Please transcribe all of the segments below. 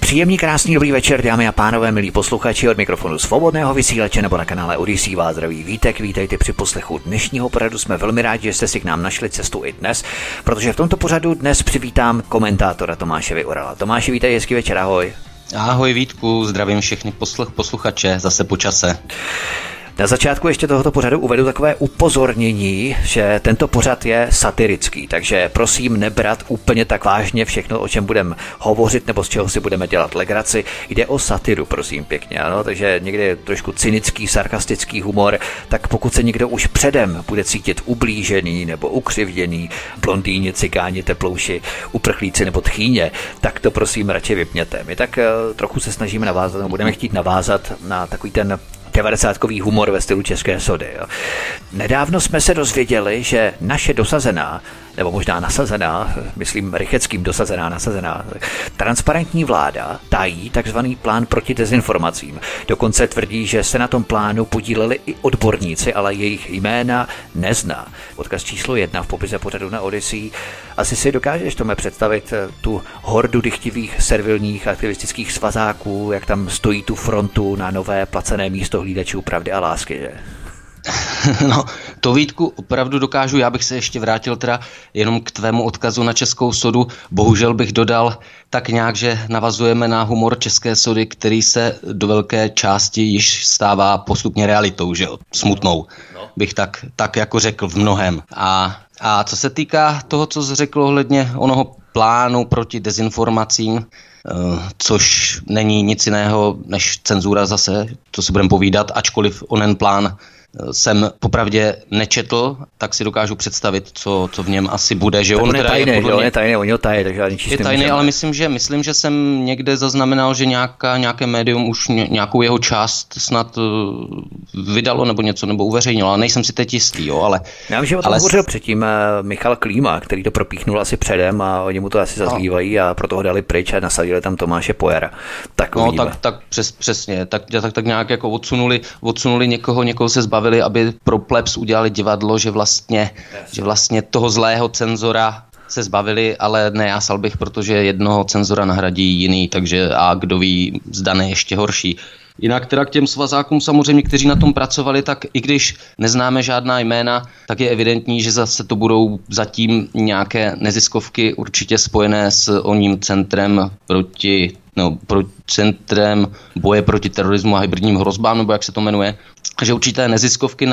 Příjemný, krásný, dobrý večer, dámy a pánové, milí posluchači, od mikrofonu Svobodného vysílače nebo na kanále Odisí vás zdraví Vítek. Vítejte při poslechu dnešního pořadu. Jsme velmi rádi, že jste si k nám našli cestu i dnes, protože v tomto pořadu dnes přivítám komentátora Tomáše Vyorala. Tomáši, vítej, hezký večer, ahoj. Ahoj Vítku, zdravím všechny posluchače zase po čase. Na začátku ještě tohoto pořadu uvedu takové upozornění, že tento pořad je satirický, takže prosím nebrat úplně tak vážně všechno, o čem budeme hovořit nebo z čeho si budeme dělat legraci. Jde o satiru, prosím pěkně, ano? Takže někdy je trošku cynický, sarkastický humor, tak pokud se někdo už předem bude cítit ublížený nebo ukřivděný, blondýni, cikáni, teplouši, uprchlíci nebo tchýně, tak to prosím radši vypněte. My tak trochu se snažíme navázat, nebo budeme chtít navázat na takový ten 90kový humor ve stylu české sody. Jo. Nedávno jsme se dozvěděli, že naše dosazená, nebo možná nasazená, myslím Rycheckým nasazená, transparentní vláda tají takzvaný plán proti dezinformacím. Dokonce tvrdí, že se na tom plánu podíleli i odborníci, ale jejich jména nezná. Odkaz číslo 1 v popise pořadu na Odysee. Asi si dokážeš, Tome, představit tu hordu dychtivých, servilních, aktivistických svazáků, jak tam stojí tu frontu na nové placené místo hlídačů pravdy a lásky, že? No, to Vítku opravdu dokážu, já bych se ještě vrátil teda jenom k tvému odkazu na českou sodu, bohužel bych dodal tak nějak, že navazujeme na humor české sody, který se do velké části již stává postupně realitou, že jo, smutnou, bych tak jako řekl v mnohem. A co se týká toho, co jsi řekl ohledně onoho plánu proti dezinformacím, což není nic jiného než cenzura zase, co si budeme povídat, ačkoliv onen plán jsem popravdě nečetl, tak si dokážu představit, co v něm asi bude. Že on je tajný, oni ho tají, takže ani čistě. Je tajný, ale myslím, že jsem někde zaznamenal, že nějaké médium už nějakou jeho část snad vydalo nebo něco, nebo uveřejnilo, ale nejsem si teď jistý, jo, ale... Já vím, že o tom hovořil předtím Michal Klíma, který to propíchnul asi předem a oni mu to asi zazlívají a proto ho dali pryč a nasadili tam Tomáše Pojara. Tak no, tak přesně, tak nějak jako odsunuli někoho se zbavili, aby pro plebs udělali divadlo, že vlastně toho zlého cenzora se zbavili, ale nejásal bych, protože jednoho cenzora nahradí jiný, takže a kdo ví, zda ještě horší. Jinak teda k těm svazákům samozřejmě, kteří na tom pracovali, tak i když neznáme žádná jména, tak je evidentní, že zase to budou zatím nějaké neziskovky určitě spojené s oním centrem boje proti terorismu a hybridním hrozbám, nebo jak se to jmenuje, že určité neziskovky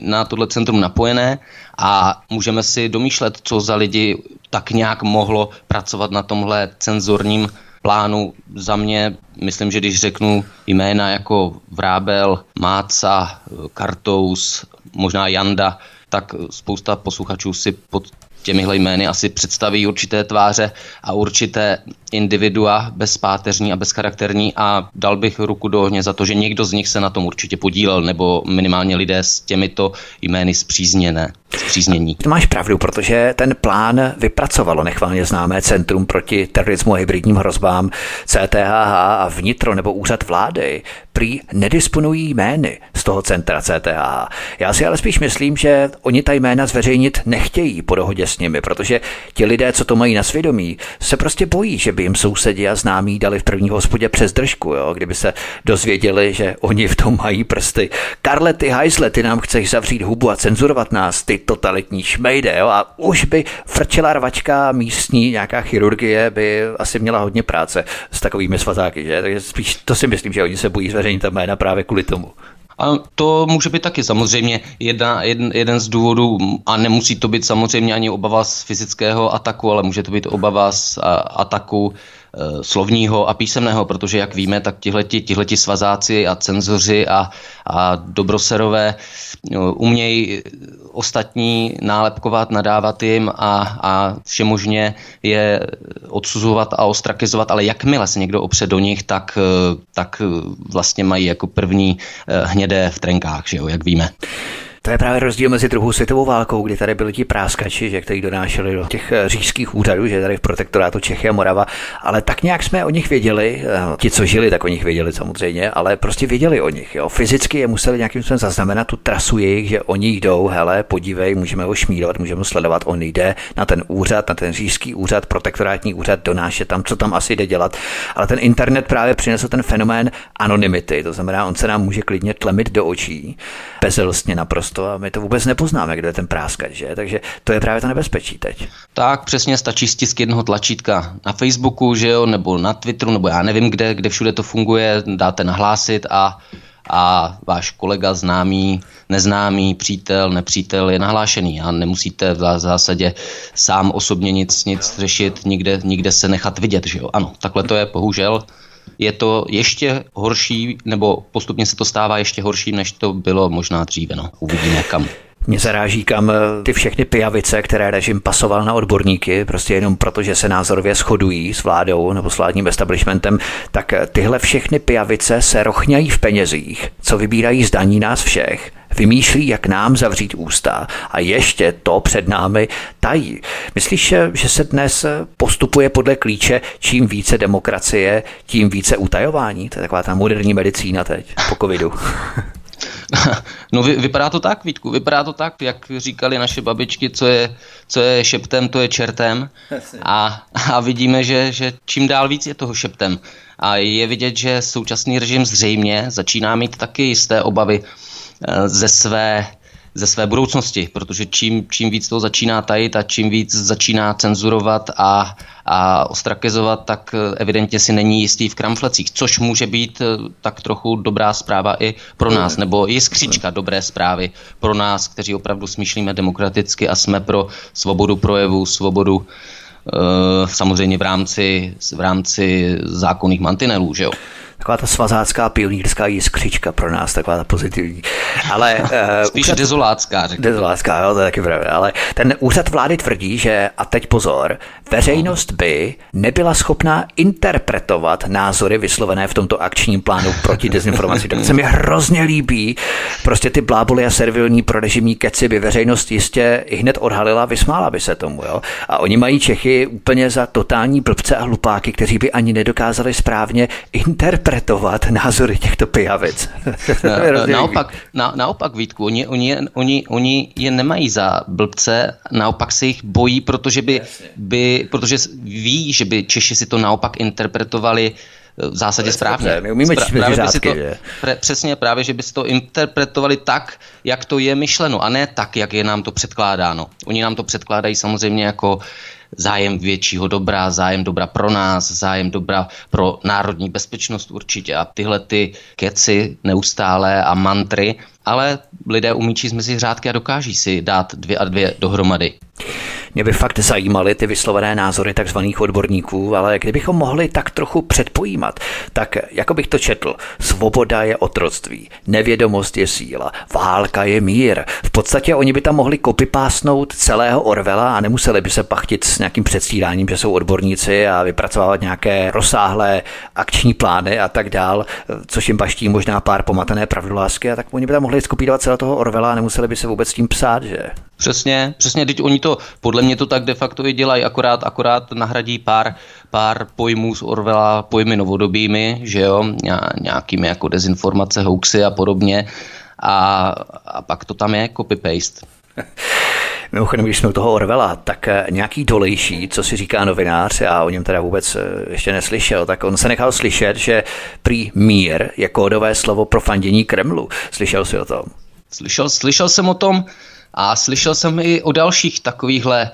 na tohle centrum napojené a můžeme si domýšlet, co za lidi tak nějak mohlo pracovat na tomhle cenzorním plánu. Za mě, myslím, že když řeknu jména jako Vrábel, Máca, Kartous, možná Janda, tak spousta posluchačů si pod těmihle jmény asi představí určité tváře a určité individua bezpáteřní a bezcharakterní a dal bych ruku do ohně za to, že někdo z nich se na tom určitě podílel, nebo minimálně lidé s těmito jmény spříznění. To máš pravdu, protože ten plán vypracovalo nechvalně známé Centrum proti terorismu a hybridním hrozbám CTTH a vnitro nebo úřad vlády prý nedisponují jmény z toho centra CTTH. Já si ale spíš myslím, že oni ta jména zveřejnit nechtějí po dohodě s nimi, protože ti lidé, co to mají na svědomí, se prostě bojí, že by jim sousedi a známí dali v první hospodě přes držku, jo? Kdyby se dozvěděli, že oni v tom mají prsty. Karle, ty hajzle, ty nám chceš zavřít hubu a cenzurovat nás, ty totalitní šmejde, jo? A už by frčela rvačka místní, nějaká chirurgie by asi měla hodně práce s takovými svazáky, že? Takže spíš to si myslím, že oni se bojí zveřejnit ta jména právě kvůli tomu. A to může být taky samozřejmě jeden z důvodů a nemusí to být samozřejmě ani obava z fyzického ataku, ale může to být obava z ataku slovního a písemného, protože jak víme, tak tihleti svazáci a cenzoři a dobroserové umějí ostatní nálepkovat, nadávat jim a všemožně je odsuzovat a ostrakizovat, ale jakmile se někdo opře do nich, tak vlastně mají jako první hnědé v trenkách, že jo, jak víme. To je právě rozdíl mezi druhou světovou válkou, kdy tady byli ti práskači, že kteří donášeli do těch říšských úřadů, že tady v protektorátu Čechy a Morava, ale tak nějak jsme o nich věděli, ti, co žili, tak o nich věděli samozřejmě, ale prostě věděli o nich, jo. Fyzicky je museli nějakým způsobem zaznamenat tu trasu jejich, že oni jdou, hele, podívej, můžeme ho šmírovat, můžeme ho sledovat, on jde na ten úřad, na ten říšský úřad, protektorátní úřad, donášet tam, co tam asi jde dělat. Ale ten internet právě přinesl ten fenomén anonymity, to znamená, on se nám může klidně tlemit do očí, bezlstně naprosto. A my to vůbec nepoznáme, kdo je ten práskač, že? Takže to je právě to nebezpečí teď. Tak přesně, stačí stisk jednoho tlačítka na Facebooku, že jo, nebo na Twitteru, nebo já nevím, kde všude to funguje, dáte nahlásit a váš kolega, známý, neznámý, přítel, nepřítel je nahlášený a nemusíte v zásadě sám osobně nic řešit, nikde se nechat vidět, že jo? Ano, takhle to je, bohužel. Je to ještě horší, nebo postupně se to stává ještě horší, než to bylo možná dříve, no. Uvidíme kam. Mě zaráží, kam ty všechny pijavice, které režim pasoval na odborníky, prostě jenom proto, že se názorově shodují s vládou nebo s vládním establishmentem, tak tyhle všechny pijavice se rochňají v penězích, co vybírají z daní nás všech, vymýšlí, jak nám zavřít ústa a ještě to před námi tají. Myslíš, že se dnes postupuje podle klíče čím více demokracie, tím více utajování? To je taková ta moderní medicína teď po covidu. No vypadá to tak, Vítku, vypadá to tak, jak říkali naše babičky, co je šeptem, to je čertem a vidíme, že čím dál víc je toho šeptem a je vidět, že současný režim zřejmě začíná mít taky jisté obavy ze své budoucnosti, protože čím víc toho začíná tajit a čím víc začíná cenzurovat a ostrakizovat, tak evidentně si není jistý v kramflecích, což může být tak trochu dobrá zpráva i pro nás, nebo i skříčka dobré zprávy pro nás, kteří opravdu smýšlíme demokraticky a jsme pro svobodu projevu, svobodu samozřejmě v rámci zákonných mantinelů, že jo. Taková ta svazácká pionýrská jiskřička pro nás, taková ta pozitivní. Ale spíš dezolácká, řekněme. Dezolácká, jo, to je taky pravda. Ale ten úřad vlády tvrdí, že, a teď pozor, veřejnost by nebyla schopná interpretovat názory vyslovené v tomto akčním plánu proti dezinformaci. Tak se mi hrozně líbí. Prostě ty bláboly a servilní prorežimní keci by veřejnost jistě i hned odhalila, vysmála by se tomu, jo. A oni mají Čechy úplně za totální blbce a hlupáky, kteří by ani nedokázali správně interpretovat názory těchto pijavic. Naopak, Vítku, oni je nemají za blbce, naopak se jich bojí, protože ví, že by Češi si to naopak interpretovali v zásadě správně. My umíme číst mezi řádky, přesně, právě, že by si to interpretovali tak, jak to je myšleno, a ne tak, jak je nám to předkládáno. Oni nám to předkládají samozřejmě jako zájem většího dobra, zájem dobra pro nás, zájem dobra pro národní bezpečnost určitě a tyhle ty keci neustále a mantry, ale lidé umí číst mezi řádky a dokáží si dát 2 a 2 dohromady. Mě by fakt zajímaly ty vyslovené názory takzvaných odborníků, ale kdybychom mohli tak trochu předpojímat, tak jako bych to četl, svoboda je otroctví, nevědomost je síla, válka je mír. V podstatě oni by tam mohli kopipásnout celého Orwella a nemuseli by se pachtit s nějakým předstíráním, že jsou odborníci a vypracovávat nějaké rozsáhlé akční plány a tak dál, což jim baští možná pár pomatené pravdolásky, a tak oni by tam mohli skopírovat celého toho Orwella a nemuseli by se vůbec tím psát, že? Přesně, teď oni to, podle mě to tak de facto i dělají, akorát nahradí pár pojmů z Orwella pojmy novodobými, že jo, nějakými jako dezinformace, hoaxy a podobně a pak to tam je copy-paste. Mimochodem, když jsme u toho Orwella, tak nějaký dolejší, co si říká novinář, já o něm teda vůbec ještě neslyšel, tak on se nechal slyšet, že prý mír je kódové slovo pro fandění Kremlu. Slyšel jsi o tom? Slyšel jsem o tom. A slyšel jsem i o dalších takovýchhle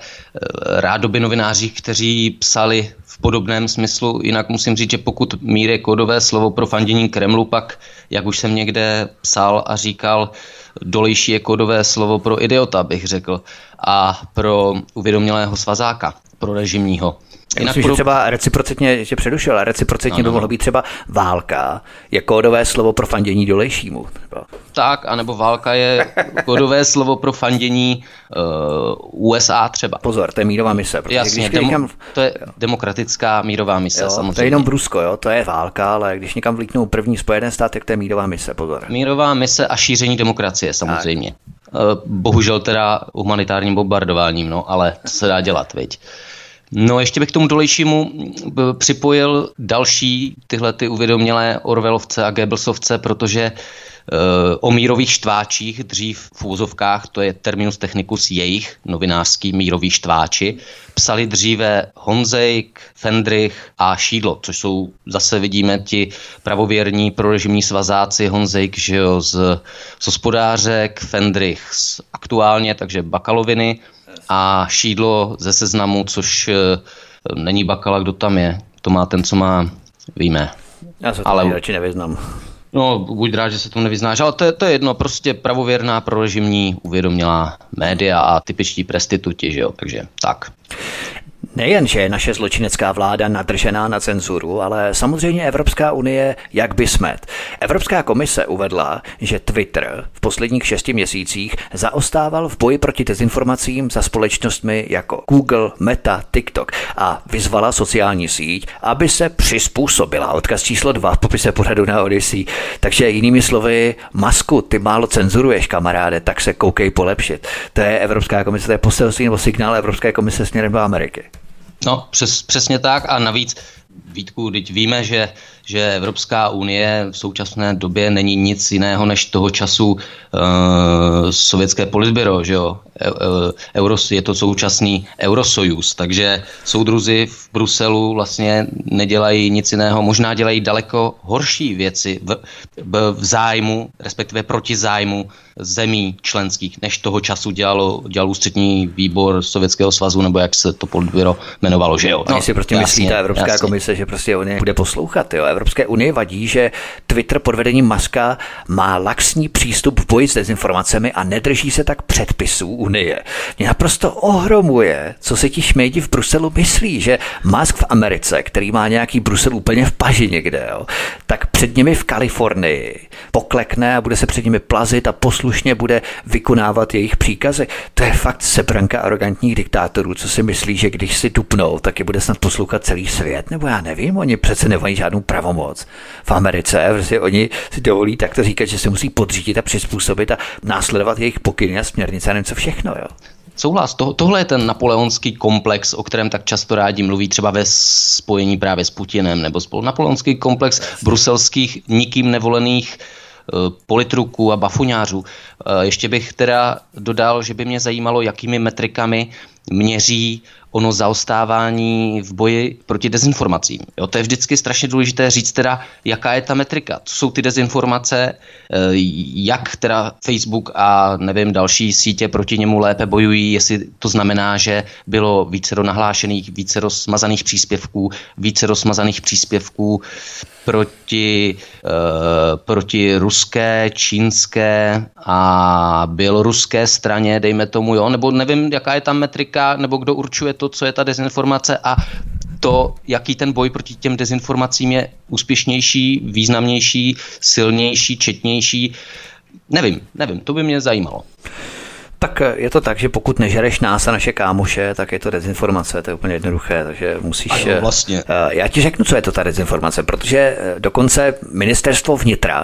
rádoby novinářích, kteří psali v podobném smyslu. Jinak musím říct, že pokud mír je kódové slovo pro fandění Kremlu, pak, jak už jsem někde psal a říkal, dolejší je kódové slovo pro idiota, bych řekl, a pro uvědomělého svazáka. pro režimního. Jinak myslím, že třeba reciprocitně tě předušel, ale reciprocitně by mohlo být třeba válka je kódové slovo pro fandění dolejšímu. Tak, anebo válka je kódové slovo pro fandění USA třeba. Pozor, to je mírová mise. Jasně, to je demokratická mírová mise, jo, samozřejmě. To je jenom Brusko, jo, to je válka, ale když někam vlítnou první Spojené státy, tak to je mírová mise, pozor. Mírová mise a šíření demokracie samozřejmě. Tak. Bohužel teda humanitárním bombardováním, no, ale to se dá dělat, viď. No ještě bych k tomu dolejšímu připojil další tyhle ty uvědomělé Orwellovce a Goebbelsovce, protože o mírových štváčích dřív v úvozovkách, to je terminus technicus jejich novinářský míroví štváči, psali dříve Honzejk, Fendrich a Šídlo, což jsou zase vidíme ti pravověrní prorežimní svazáci, Honzejk že jo, z Hospodářek, Fendrich z Aktuálně, takže Bakaloviny, a Šídlo ze Seznamu, což není Bakala, kdo tam je. To má ten, co má, víme. Já se ale radši nevyznám. No, buď rád, že se tomu nevyznáš, ale to je jedno, prostě pravověrná prorežimní uvědomělá média a typičtí prestituti, že jo, takže tak. Nejen, že je naše zločinecká vláda nadržená na cenzuru, ale samozřejmě Evropská unie jak by smet. Evropská komise uvedla, že Twitter v posledních 6 měsících zaostával v boji proti dezinformacím za společnostmi jako Google, Meta, TikTok a vyzvala sociální síť, aby se přizpůsobila. Odkaz číslo 2 v popise pořadu na Odisí. Takže jinými slovy, Musku, ty málo cenzuruješ, kamaráde, tak se koukej polepšit. To je Evropská komise, to je poselství nebo signál Evropské komise směrem do Ameriky. No, přesně tak a navíc, Vítku, teď víme, že Evropská unie v současné době není nic jiného než toho času sovětské politbyro, že jo? Je to současný Eurosojuz, takže soudruzi v Bruselu vlastně nedělají nic jiného, možná dělají daleko horší věci v zájmu, respektive proti zájmu zemí členských, než toho času dělal ústřední výbor Sovětského svazu, nebo jak se to politbyro jmenovalo, že jo? No, si prostě myslí ta Evropská komise, že prostě on je bude poslouchat, jo? Evropské unii vadí, že Twitter pod vedením Muska má laxní přístup v boji s dezinformacemi a nedrží se tak předpisů Unie. Mě naprosto ohromuje, co se ti šmejdi v Bruselu myslí, že Musk v Americe, který má nějaký Brusel úplně v paži někde, jo, tak před nimi v Kalifornii poklekne a bude se před nimi plazit a poslušně bude vykonávat jejich příkazy. To je fakt sebranka arrogantních diktátorů, co si myslí, že když si tupnou, tak je bude snad poslouchat celý svět, nebo já nevím, oni přece nemají žádnou pravomoc v Americe, protože oni si dovolí takto říkat, že se musí podřídit a přizpůsobit a následovat jejich pokyny a směrnice a nevím co všechno, jo. Souhlas, tohle je ten napoleonský komplex, o kterém tak často rádi mluví třeba ve spojení právě s Putinem, nebo napoleonský komplex bruselských nikým nevolených politruků a bafuňářů. Ještě bych teda dodal, že by mě zajímalo, jakými metrikami měří ono zaostávání v boji proti dezinformacím. Jo, to je vždycky strašně důležité říct teda, jaká je ta metrika, co jsou ty dezinformace, jak teda Facebook a nevím, další sítě proti němu lépe bojují, jestli to znamená, že bylo vícero nahlášených, vícero smazaných příspěvků proti ruské, čínské a běloruské straně, dejme tomu, jo, nebo nevím, jaká je tam metrika, nebo kdo určuje to, co je ta dezinformace a to, jaký ten boj proti těm dezinformacím je úspěšnější, významnější, silnější, četnější. Nevím, to by mě zajímalo. Tak je to tak, že pokud nežereš nás a naše kámoše, tak je to dezinformace, to je úplně jednoduché, takže musíš... Jo, vlastně. Já ti řeknu, co je to ta dezinformace, protože dokonce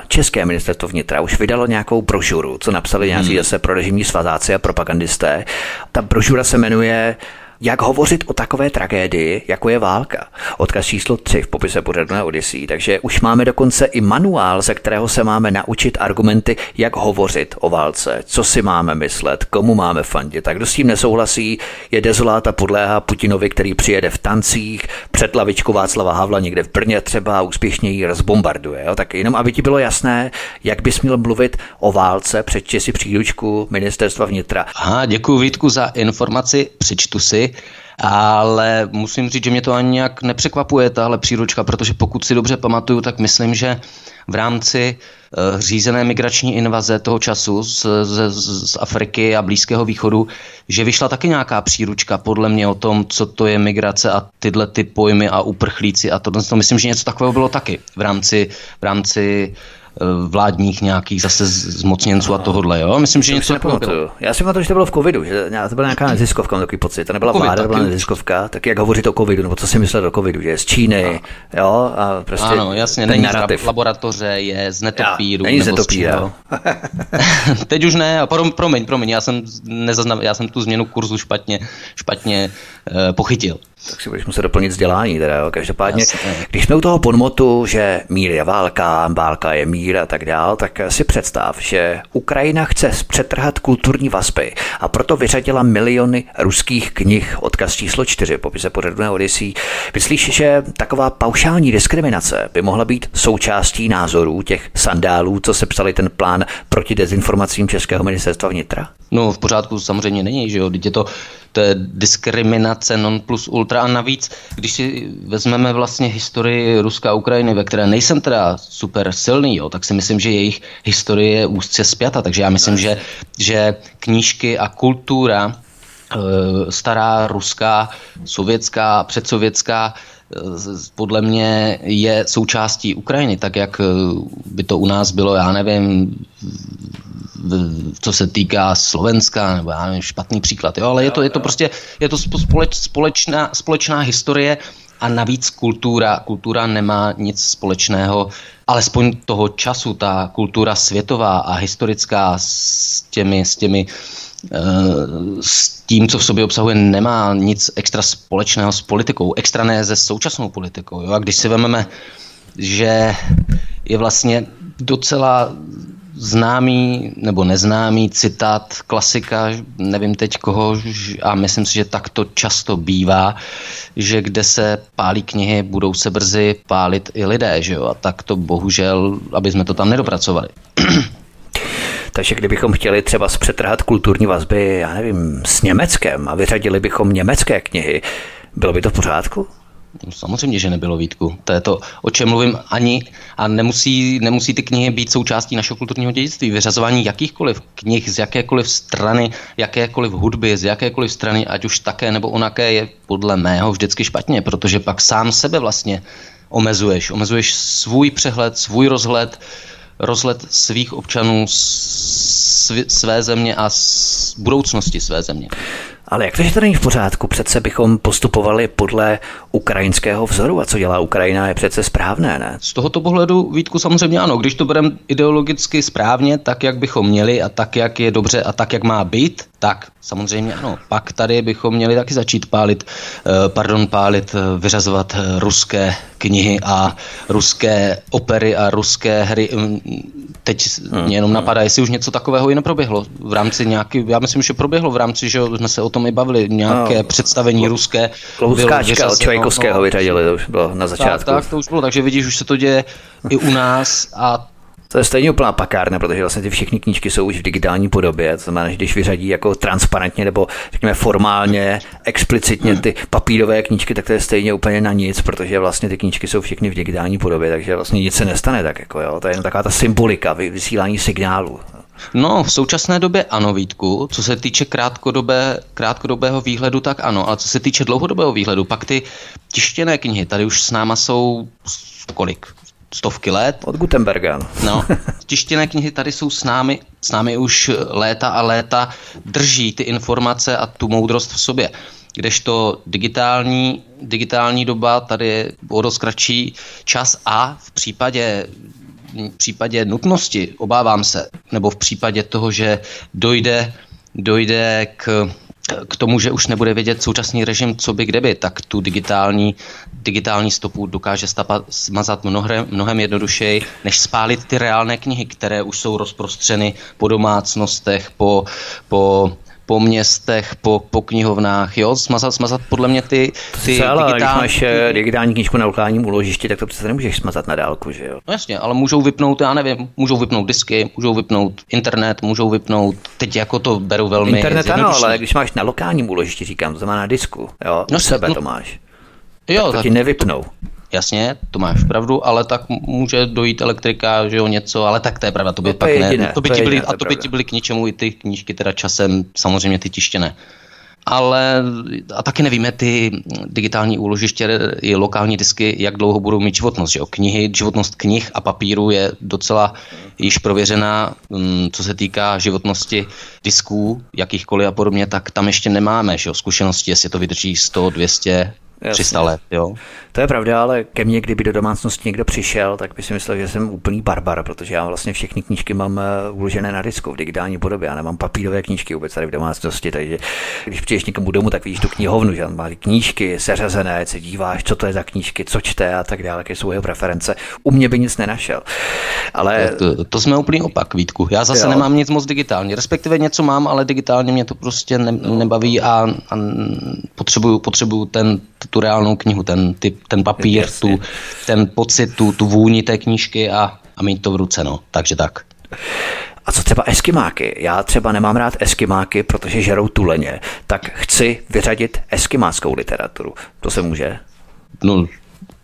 České ministerstvo vnitra už vydalo nějakou brožuru, co napsali nějaký zase prorežimní svazáci a propagandisté. Ta brožura se jmenuje Jak hovořit o takové tragédii, jako je válka. Odkaz číslo 3 v popise pořadu na Odisí. Takže už máme dokonce i manuál, ze kterého se máme naučit argumenty, jak hovořit o válce, co si máme myslet, komu máme fandit. Tak kdo s tím nesouhlasí, je dezolát a podléhá Putinovi, který přijede v tancích, před lavičku Václava Havla někde v Brně třeba úspěšně ji rozbombarduje. Jo? Tak jenom, aby ti bylo jasné, jak bys měl mluvit o válce, přečti si příručku Ministerstva vnitra. Aha, děkuji Vítku za informaci, přečtu si. taky, ale musím říct, že mě to ani nějak nepřekvapuje tahle příručka, protože pokud si dobře pamatuju, tak myslím, že v rámci řízené migrační invaze toho času z Afriky a Blízkého východu, že vyšla taky nějaká příručka podle mě o tom, co to je migrace a tyhle ty pojmy a uprchlíci a tohle. Myslím, že něco takového bylo taky v rámci vládních nějakých zase zmocněnců a tohodle, jo? Myslím, že něco nepamatuju. Já si pamatuju, že to bylo v covidu, že to byla nějaká neziskovka, mám takový pocit, to nebyla vláda, to byla neziskovka, tak jak hovořit o covidu, nebo co si myslel o covidu, že je z Číny, a. Jo? A prostě ano, jasně, není z laboratoře, je z netopíru, není nebo z Číny. Teď už ne, promiň, já jsem tu změnu kurzu špatně pochytil. Tak si budeš muset doplnit vzdělání teda, jo. Každopádně, když jsme u toho podmotu, že mír je válka, válka je mír a tak dál, tak si představ, že Ukrajina chce přetrhat kulturní vazby a proto vyřadila miliony ruských knih, odkaz číslo 4, popise pořadu na Odisí. Myslíš, že taková paušální diskriminace by mohla být součástí názorů těch sandálů, co se psali ten plán proti dezinformacím Českého ministerstva vnitra? No v pořádku samozřejmě není, že jo, teď je to je diskriminace non plus ultra a navíc, když si vezmeme vlastně historii Ruska a Ukrajiny, ve které nejsem teda super silný, jo, tak si myslím, že jejich historie je úzce spjata, takže já myslím, že knížky a kultura stará, ruská, sovětská, předsovětská, podle mě je součástí Ukrajiny, tak jak by to u nás bylo, já nevím, co se týká Slovenska, nebo já nevím, špatný příklad, jo, ale je to prostě, je to společná historie a navíc kultura nemá nic společného, alespoň toho času, ta kultura světová a historická s tím, co v sobě obsahuje, nemá nic extra společného s politikou, extra ne se současnou politikou. Jo? A když si vezmeme, že je vlastně docela známý nebo neznámý citát klasika, nevím teď koho, a myslím si, že tak to často bývá, že kde se pálí knihy, budou se brzy pálit i lidé, že jo? A tak to bohužel, aby jsme to tam nedopracovali. Takže kdybychom chtěli třeba přetrhat kulturní vazby, já nevím, s Německem a vyřadili bychom německé knihy, bylo by to v pořádku? No, samozřejmě, že nebylo, Vítku. To je to, o čem mluvím ani a nemusí ty knihy být součástí našeho kulturního dědictví. Vyřazování jakýchkoliv knih z jakékoliv strany, jakékoliv hudby, z jakékoliv strany, ať už také nebo onaké, je podle mého vždycky špatně, protože pak sám sebe vlastně omezuješ svůj přehled, svůj rozhled svých občanů, své země a budoucnosti své země. Ale jak to, že to není v pořádku? Přece bychom postupovali podle ukrajinského vzoru a co dělá Ukrajina je přece správné, ne? Z tohoto pohledu, Vítku, samozřejmě ano. Když to bereme ideologicky správně, tak, jak bychom měli a tak, jak je dobře a tak, jak má být, tak samozřejmě ano. Pak tady bychom měli taky začít pálit, vyřazovat ruské knihy a ruské opery a ruské hry. Teď mě jenom napadá, jestli už něco takového i neproběhlo v rámci nějaký, já myslím, že proběhlo v rámci, že jsme se o tom i bavili, nějaké představení ruské. Louskáčka od Čajkovského vyřadili, to už bylo na začátku. Tak, to už bylo, takže vidíš, už se to děje i u nás a to je stejně úplná pakárna, protože vlastně ty všechny knížky jsou už v digitální podobě, to znamená, že když vyřadí jako transparentně nebo řekněme formálně, explicitně ty papírové knížky, tak to je stejně úplně na nic, protože vlastně ty knížky jsou všechny v digitální podobě, takže vlastně nic se nestane tak jako, jo, to je jen taková ta symbolika vysílání signálu. No, v současné době ano, Vítku, co se týče krátkodobého výhledu, tak ano, ale co se týče dlouhodobého výhledu, pak ty tištěné knihy, tady už s náma jsou kolik? Stovky let. Od Gutenberga. No, tištěné knihy tady jsou s námi už léta a léta, drží ty informace a tu moudrost v sobě. Kdežto digitální doba, tady je o dost kratší čas a v případě nutnosti, obávám se, nebo v případě toho, že dojde k tomu, že už nebude vědět současný režim, co by kde by, tak tu digitální stopu dokáže smazat mnohem jednodušeji, než spálit ty reálné knihy, které už jsou rozprostřeny po domácnostech, po po městech, po knihovnách, jo? Smazat podle mě ty digitální... Když máš digitální knížku na lokálním úložišti, tak to přece nemůžeš smazat na dálku, že jo? No jasně, ale můžou vypnout, já nevím, můžou vypnout disky, můžou vypnout internet, můžou vypnout, teď jako to beru velmi... Internet ano, ale když máš na lokálním úložišti, říkám, to znamená na disku, jo? No, sebe to máš. Jo, tak to ti nevypnou. Jasně, to máš pravdu, ale tak může dojít elektrika, že jo, něco, ale tak to je pravda, to by to pak jediné, ne. To by ti byly k něčemu i ty knížky, teda časem, samozřejmě ty tištěné. Ale a taky nevíme, ty digitální úložiště i lokální disky, jak dlouho budou mít životnost, že jo. Knihy, životnost knih a papíru je docela již prověřená, co se týká životnosti disků, jakýchkoliv a podobně, tak tam ještě nemáme, že jo, zkušenosti, jestli to vydrží 100, 200... 300 let, jo. To je pravda, ale ke mně, kdyby do domácnosti někdo přišel, tak by si myslel, že jsem úplný barbar, protože já vlastně všechny knížky mám uložené na disku v digitální podobě. Já nemám papírové knížky vůbec tady v domácnosti, takže když přijdeš někomu domů, tak vidíš tu knihovnu, že má knížky seřazené, se díváš, co to je za knížky, co čte a tak dále, jaké jsou jeho preference. U mě by nic nenašel. Ale... To jsme úplný opak, Vítku. Já zase nemám nic moc digitálně. Respektive něco mám, ale digitálně mě to prostě nebaví a potřebuju tu reálnou knihu, ten papír, ten pocit, tu vůni té knížky a mít to v ruce, no. Takže tak. A co třeba eskimáky? Já třeba nemám rád eskimáky, protože žerou tuleně. Tak chci vyřadit eskimáckou literaturu. To se může? No,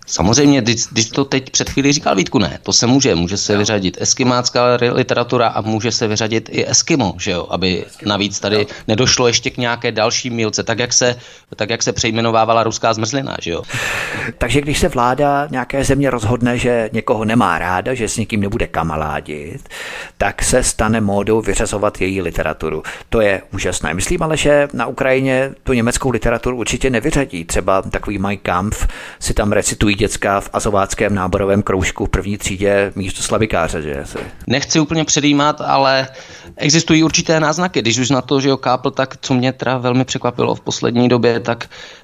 samozřejmě, když to teď před chvílí říkal Vítku, ne, to se může. Může se vyřadit eskimácká literatura a může se vyřadit i Eskimo, že jo, aby navíc tady nedošlo ještě k nějaké další mílce, tak jak se přejmenovávala ruská zmrzlina, že jo. Takže když se vláda nějaké země rozhodne, že někoho nemá ráda, že s někým nebude kamaládit, tak se stane módou vyřazovat její literaturu. To je úžasné. Myslím ale, že na Ukrajině tu německou literaturu určitě nevyřadí. Třeba takový Mein Kampf si tam recitují děcka v azováckém náborovém kroužku v první třídě místo slavikáře, že? Nechci úplně předjímat, ale existují určité náznaky. Když už na to, že jo, kápl, tak co mě teda velmi překvapilo v poslední době,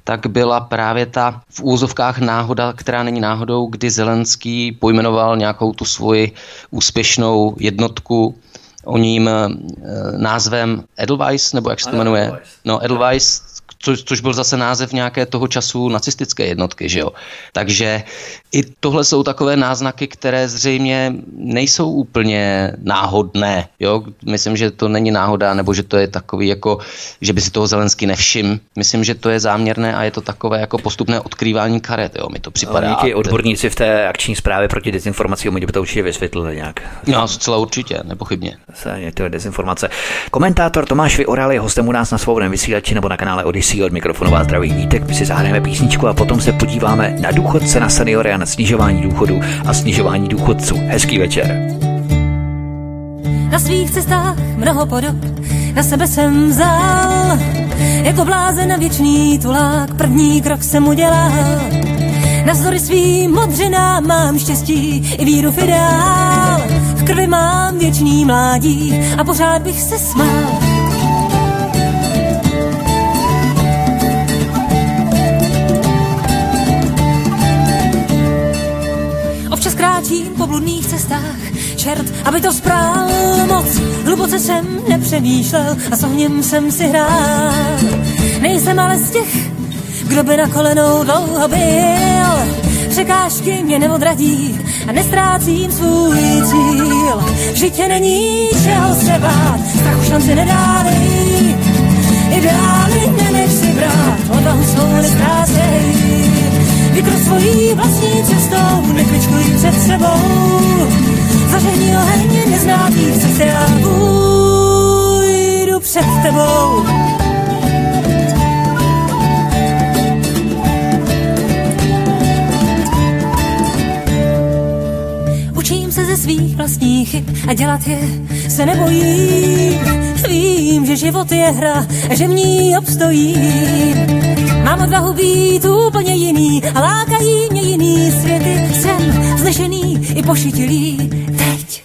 tak byla právě ta v úzovkách náhoda, která není náhodou, kdy Zelenský pojmenoval nějakou tu svoji úspěšnou jednotku o ním názvem Edelweiss, nebo jak se to jmenuje? Edelweiss. No, Edelweiss, což byl zase název nějaké toho času nacistické jednotky, že jo. Takže i tohle jsou takové náznaky, které zřejmě nejsou úplně náhodné, jo. Myslím, že to není náhoda, nebo že to je takový jako, že by si toho Zelenský nevšiml. Myslím, že to je záměrné a je to takové jako postupné odkrývání karet, jo, mi to připadá. No, nějaký odborníci v té akční zprávě proti dezinformacím, oni by to určitě vysvětlili nějak. No, zcela určitě, nepochybně. To je dezinformace. Komentátor Tomáš Vyoral je hostem u nás na Svobodném vysílači nebo na kanále Odisí. Od mikrofonu vás zdraví Vítek, my si zahrajeme písničku a potom se podíváme na důchodce, na seniory a na snižování důchodu a snižování důchodců. Hezký večer. Na svých cestách mnoho podob, na sebe jsem vzal, jako blázen na věčný tulák, první krok jsem udělal. Navzdory svým modřinám mám štěstí i víru v ideál, v krvi mám věčný mládí a pořád bych se smál. Občas kráčím po bludných cestách, čert, aby to sprál moc. Hluboce jsem nepřemýšlel a s ohněm jsem si hrál. Nejsem ale z těch, kdo by na kolenou dlouho byl. Překážky mě neodradí a nestrácím svůj cíl. V žitě není čeho se bát, strachu šanci nedáli. Ideály nenech si brát, odvahu svou nestrácej. Vykro svojí vlastní cestou, nekličkuj před sebou. Zažehni oheň neznátých srdce a půjdu před tebou. Učím se ze svých vlastních chyb a dělat je se nebojím. Vím, že život je hra a že v ní obstojím. Mám odvahu být úplně jiný a lákají mě jiný světy. Jsem vznešený i pošytilý teď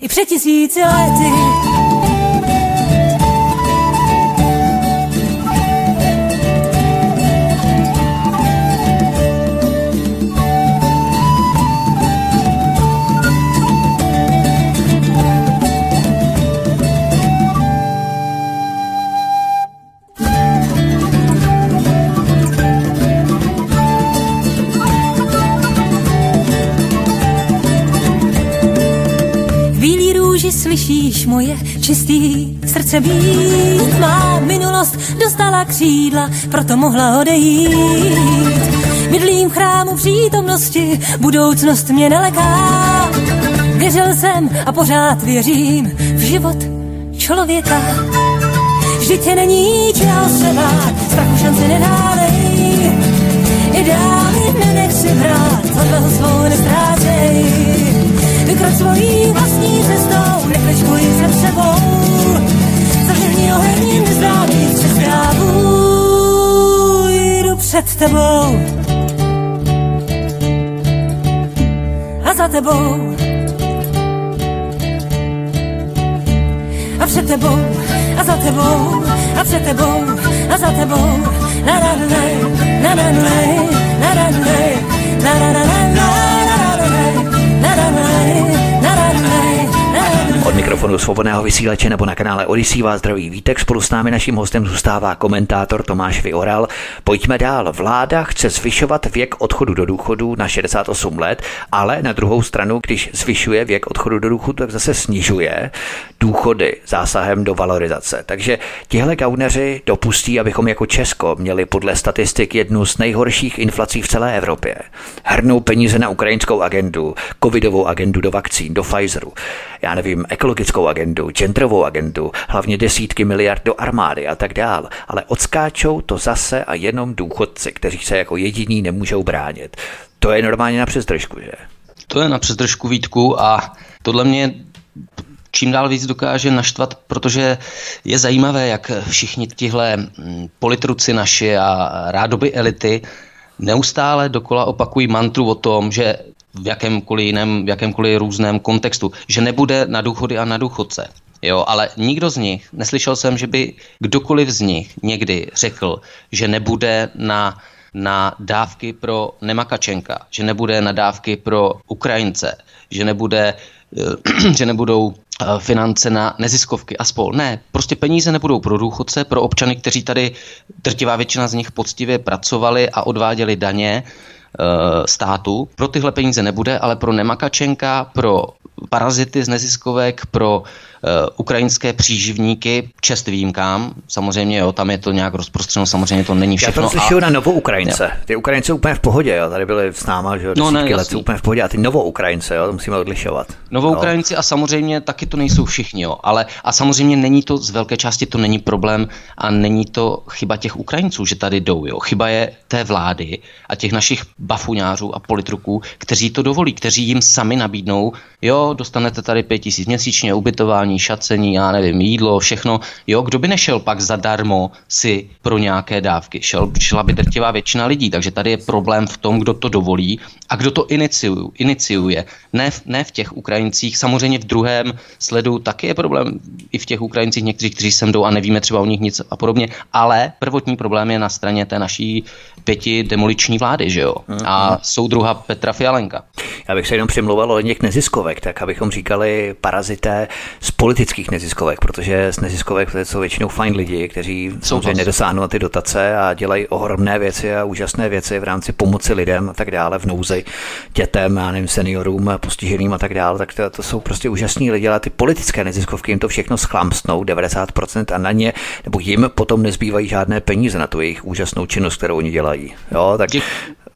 i před 1000 lety. slyšíš moje čistý srdce být. Má minulost dostala křídla, proto mohla odejít. Bydlím v chrámu přítomnosti, budoucnost mě neleká. Věřil jsem a pořád věřím v život člověka. Vždyť je není čeho se bát, strachu šanci nedávej. Ideály nenech si brát, odvahu svou nestrácej. Vykrot svojí vlastní cestou, neklič bojí se sebou. Zavřený oheň neznámý přeskávů, jdu před tebou a za tebou a před tebou, a za tebou, a před tebou, a za tebou. Na na na na na na na na na na na. Od mikrofonu Svobodného vysílače nebo na kanále Odisí vás zdraví Vítek. Spolu s námi naším hostem zůstává komentátor Tomáš Vyoral. Pojďme dál. Vláda chce zvyšovat věk odchodu do důchodu na 68 let, ale na druhou stranu, když zvyšuje věk odchodu do důchodu, tak zase snižuje důchody zásahem do valorizace. Takže tihle gauneři dopustí, abychom jako Česko měli podle statistik jednu z nejhorších inflací v celé Evropě. Hrnou peníze na ukrajinskou agendu, covidovou agendu do vakcín, do Pfizeru, já nevím, ekologickou agendu, genderovou agendu, hlavně desítky miliard do armády a tak dál. Ale odskáčou to zase a jenom důchodci, kteří se jako jediní nemůžou bránit. To je normálně na přezdržku, že? To je na přezdržku, Vítku, a tohle mě čím dál víc dokáže naštvat, protože je zajímavé, jak všichni tihle politruci naši a rádoby elity neustále dokola opakují mantru o tom, že v jakémkoliv různém kontextu, že nebude na důchody a na důchodce. Jo, ale nikdo z nich, neslyšel jsem, že by kdokoliv z nich někdy řekl, že nebude na dávky pro nemakačenka, že nebude na dávky pro Ukrajince, že nebudou finance na neziskovky a spol. Ne, prostě peníze nebudou pro důchodce, pro občany, kteří tady drtivá většina z nich poctivě pracovali a odváděli daně státu. Pro tyhle peníze nebude, ale pro nemakačenka, pro parazity z neziskovek, pro ukrajinské příživníky, čest výjimkám, samozřejmě, jo, tam je to nějak rozprostřeno, samozřejmě to není všechno. Já to slyšel na Novoukrajince, jo. Ty Ukrajince úplně v pohodě, jo, tady byli s náma, že jo, desítky let úplně v pohodě, a ty Novoukrajince, jo, to musíme odlišovat. Novoukrajinci, jo. A samozřejmě taky to nejsou všichni, jo, ale a samozřejmě není to, z velké části to není problém a není to chyba těch Ukrajinců, že tady jdou, jo, chyba je té vlády a těch našich bafuňářů a politruků, kteří to dovolí, kteří jim sami nabídnou, jo, dostanete tady 5 000 měsíčně, ubytování, šacení, já nevím, jídlo, všechno. Jo, kdo by nešel pak zadarmo si pro nějaké dávky? Šla by drtivá většina lidí, takže tady je problém v tom, kdo to dovolí a kdo to iniciuje. Ne v těch Ukrajincích, samozřejmě v druhém sledu taky je problém i v těch Ukrajincích, někteří, kteří sem jdou a nevíme třeba o nich nic a podobně, ale prvotní problém je na straně té naší pětidemoliční vlády, že jo? A soudruha Petra Fialenka. Já bych se jenom přimlouval o něk neziskovek, tak abychom říkali parazité politických neziskovek, protože z neziskovek to jsou většinou fajn lidi, kteří samozřejmě nedosáhnou na ty dotace a dělají ohromné věci a úžasné věci v rámci pomoci lidem a tak dále, v nouzi dětem, já nevím, seniorům, postiženým a tak dále, tak to jsou prostě úžasní lidi, ale ty politické neziskovky jim to všechno schlámstnou 90% a na ně, nebo jim potom nezbývají žádné peníze na tu jejich úžasnou činnost, kterou oni dělají. Jo, tak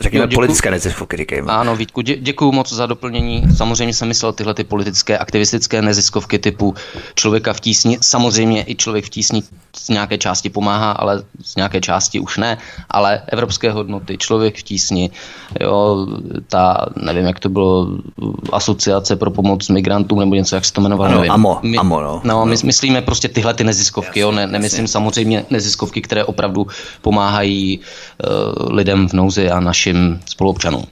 řekněme politické neziskovky, říkejme. Ano, Vítku, děkuju moc za doplnění. Samozřejmě jsem myslel tyhle ty politické, aktivistické neziskovky typu Člověka v tísni. Samozřejmě i Člověk v tísni z nějaké části pomáhá, ale z nějaké části už ne, ale Evropské hodnoty, Člověk v tísni, jo, ta, nevím, jak to bylo, asociace pro pomoc migrantům, nebo něco, jak se to jmenovalo, nevím. Myslíme prostě tyhle ty neziskovky, jo, nemyslím samozřejmě neziskovky, které opravdu pomáhají lidem v nouzi a našim spoluobčanům.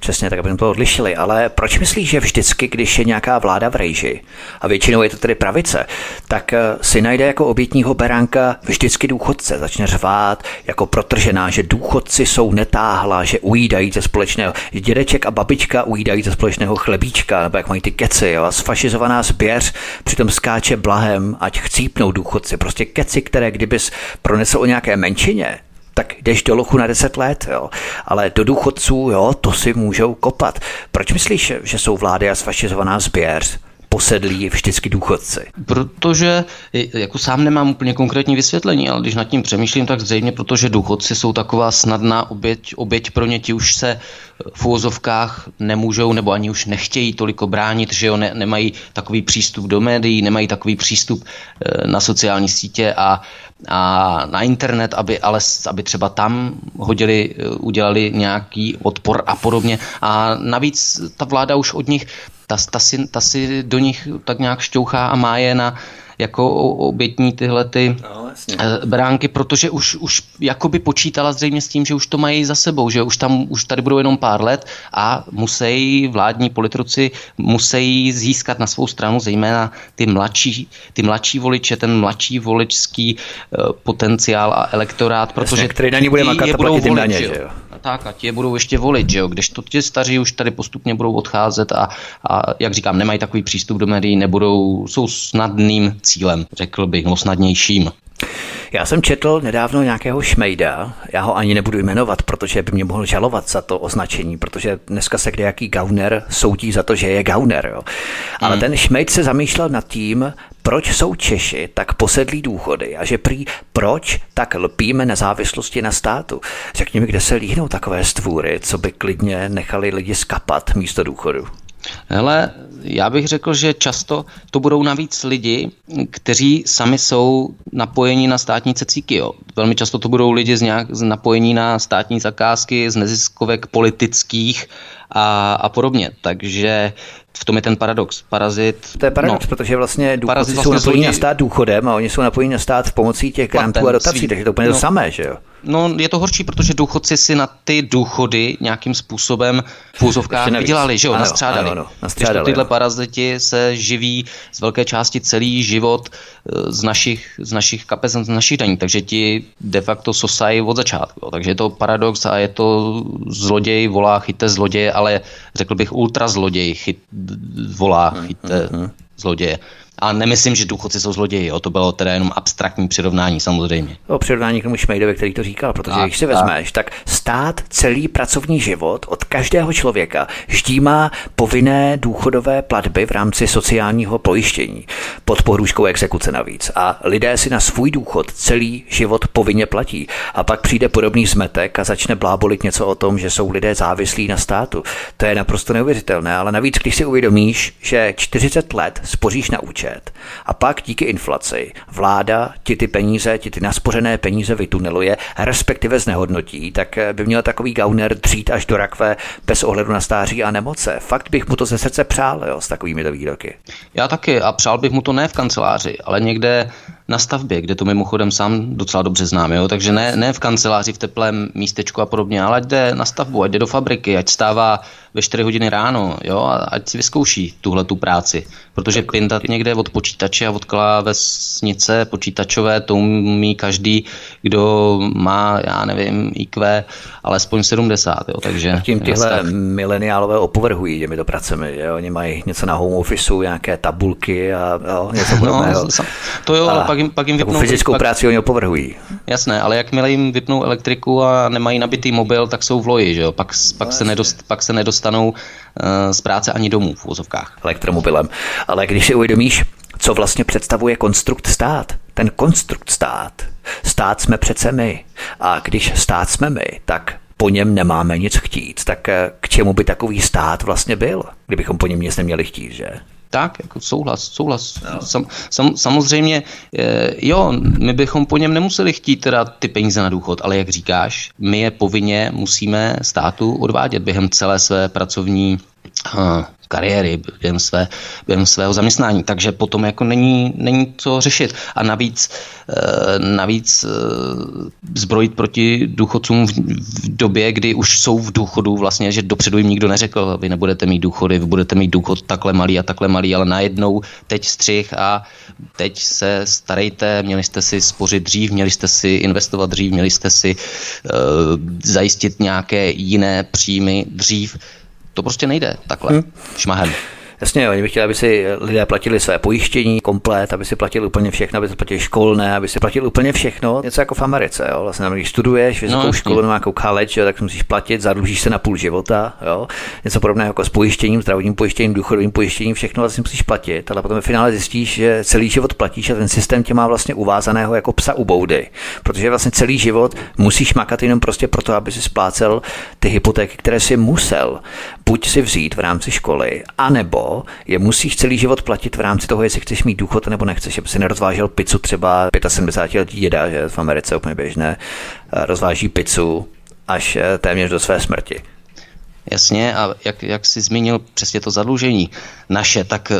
Přesně tak, abychom to odlišili, ale proč myslíš, že vždycky, když je nějaká vláda v rejži, a většinou je to tedy pravice, tak si najde jako obětního beránka vždycky důchodce, začne řvát jako protržená, že důchodci jsou netáhla, že ujídají ze společného, dědeček a babička ujídají ze společného chlebíčka, nebo jak mají ty keci, jo, a sfašizovaná zběř přitom skáče blahem, ať chcípnou důchodci, prostě keci, které kdybys pronesl o nějaké menšině, tak jdeš do lochu na 10 let, jo. Ale do důchodců, jo, to si můžou kopat. Proč myslíš, že jsou vlády a sfašizovaná sběr posedlí vždycky důchodci? Protože jako sám nemám úplně konkrétní vysvětlení, ale když nad tím přemýšlím, tak zřejmě protože důchodci jsou taková snadná oběť pro ně, ti už se v uvozovkách nemůžou nebo ani už nechtějí toliko bránit, že jo, nemají takový přístup do médií, nemají takový přístup na sociální sítě a na internet, aby třeba tam udělali nějaký odpor a podobně. A navíc ta vláda už od nich, ta si do nich tak nějak šťouchá a má je na jako obětní tyhle ty bránky, protože už jakoby počítala zřejmě s tím, že už to mají za sebou, že už tady budou jenom pár let a musí vládní politruci získat na svou stranu zejména ty mladší voliče, ten mladší voličský potenciál a elektorát, protože který na ně bude makat a platit jim daně, že jo. Tak a ti je budou ještě volit, že jo, kdežto ti staří už tady postupně budou odcházet a jak říkám, nemají takový přístup do médií, jsou snadným cílem, řekl bych, snadnějším. Já jsem četl nedávno nějakého šmejda, já ho ani nebudu jmenovat, protože by mě mohl žalovat za to označení, protože dneska se kdejaký gauner soudí za to, že je gauner. Jo. Ale ten šmejd se zamýšlel nad tím, proč jsou Češi tak posedlí důchody a že prý proč tak lpíme nezávislosti na státu. Řekni mi, kde se líhnou takové stvůry, co by klidně nechali lidi skapat místo důchodu. Hele, já bych řekl, že často to budou navíc lidi, kteří sami jsou napojeni na státní cecíky. Jo. Velmi často to budou lidi napojení na státní zakázky, z neziskovek politických a podobně. Takže v tom je ten paradox. To je paradox, protože vlastně důchodci jsou napojení na stát důchodem a oni jsou napojení na stát pomocí těch grantů a dotací, takže to úplně to samé, že jo? No, je to horší, protože důchodci si na ty důchody nějakým způsobem v úzovkách vydělali, že jo, nastřádali. Ano, tyhle paraziti se živí z velké části celý život z našich kapes, z našich daní, takže ti de facto sosají od začátku. Jo. Takže je to paradox a je to zloděj volá chyťte zloděje, ale řekl bych ultrazloděj volá chyťte zloděje. A nemyslím, že důchodci jsou zloději, jo. To bylo teda jenom abstraktní přirovnání samozřejmě. O přirovnání k tomu šmejdovi, který to říkal, protože když si vezmeš, tak stát celý pracovní život od každého člověka ždímá povinné důchodové platby v rámci sociálního pojištění pod pohrůžkou exekuce navíc. A lidé si na svůj důchod celý život povinně platí. A pak přijde podobný zmetek a začne blábolit něco o tom, že jsou lidé závislí na státu. To je naprosto neuvěřitelné, ale navíc, když si uvědomíš, že 40 let spoříš na účet, a pak díky inflaci vláda ti ty naspořené peníze vytuneluje, respektive znehodnotí, tak by měl takový gauner dřít až do rakve bez ohledu na stáří a nemoce. Fakt bych mu to ze srdce přál, jo, s takovými to výroky. Já taky a přál bych mu to ne v kanceláři, ale někde na stavbě, kde to mimochodem sám docela dobře znám, jo? Takže ne v kanceláři, v teplém místečku a podobně, ale ať jde na stavbu, ať jde do fabriky, ať stává ve 4 hodiny ráno, jo? A ať si vyzkouší tuhle tu práci, protože pindat někde od počítače a od klávesnice počítačové, to umí každý, kdo má, já nevím, IQ, alespoň 70, jo? Takže... A tím tyhle mileniálové opovrhují těmito pracemi, jo? Oni mají něco na home officeu, nějaké tabulky a jo, něco podobného. To jo, ale pak jim vypnou fyzickou práci, oni opovrhují. Jasné, ale jakmile jim vypnou elektriku a nemají nabitý mobil, tak jsou v loji, že jo? Pak se nedostanou z práce ani domů v úzovkách. Elektromobilem. Ale když si uvědomíš, co vlastně představuje konstrukt stát, ten konstrukt stát jsme přece my. A když stát jsme my, tak po něm nemáme nic chtít. Tak k čemu by takový stát vlastně byl, kdybychom po něm nic neměli chtít, že? Tak, jako souhlas. Samozřejmě, jo, my bychom po něm nemuseli chtít teda ty peníze na důchod, ale jak říkáš, my je povinně musíme státu odvádět během celé své pracovní kariéry, během svého zaměstnání, takže potom jako není co řešit. A navíc zbrojit proti důchodcům v době, kdy už jsou v důchodu vlastně, že dopředu jim nikdo neřekl, vy nebudete mít důchody, vy budete mít důchod takhle malý, ale najednou teď střih a teď se starejte, měli jste si spořit dřív, měli jste si investovat dřív, měli jste si zajistit nějaké jiné příjmy dřív. To prostě nejde takhle šmahem. Jasně, oni by chtěli, aby si lidé platili své pojištění komplet, aby si platili úplně všechno, aby si platili školné, aby si platili úplně všechno. Něco jako v Americe, jo. Vlastně, když studuješ vysokou školu, nějakou college, jo, tak musíš platit, zadlužíš se na půl života, jo. Něco podobného jako s pojištěním, zdravotním pojištěním, důchodovým pojištěním, všechno vlastně musíš platit, ale potom ve finále zjistíš, že celý život platíš a ten systém tě má vlastně uvázaného jako psa u boudy, protože vlastně celý život musíš makat jenom prostě proto, aby si splácel ty hypotéky, které si musel buď si vzít v rámci školy, anebo je musíš celý život platit v rámci toho, jestli chceš mít důchod nebo nechceš, aby si nerozvážel pizzu třeba 75-letý děda, že v Americe úplně běžné, rozváží pizzu až téměř do své smrti. Jasně, a jak jsi zmínil přesně to zadlužení naše, tak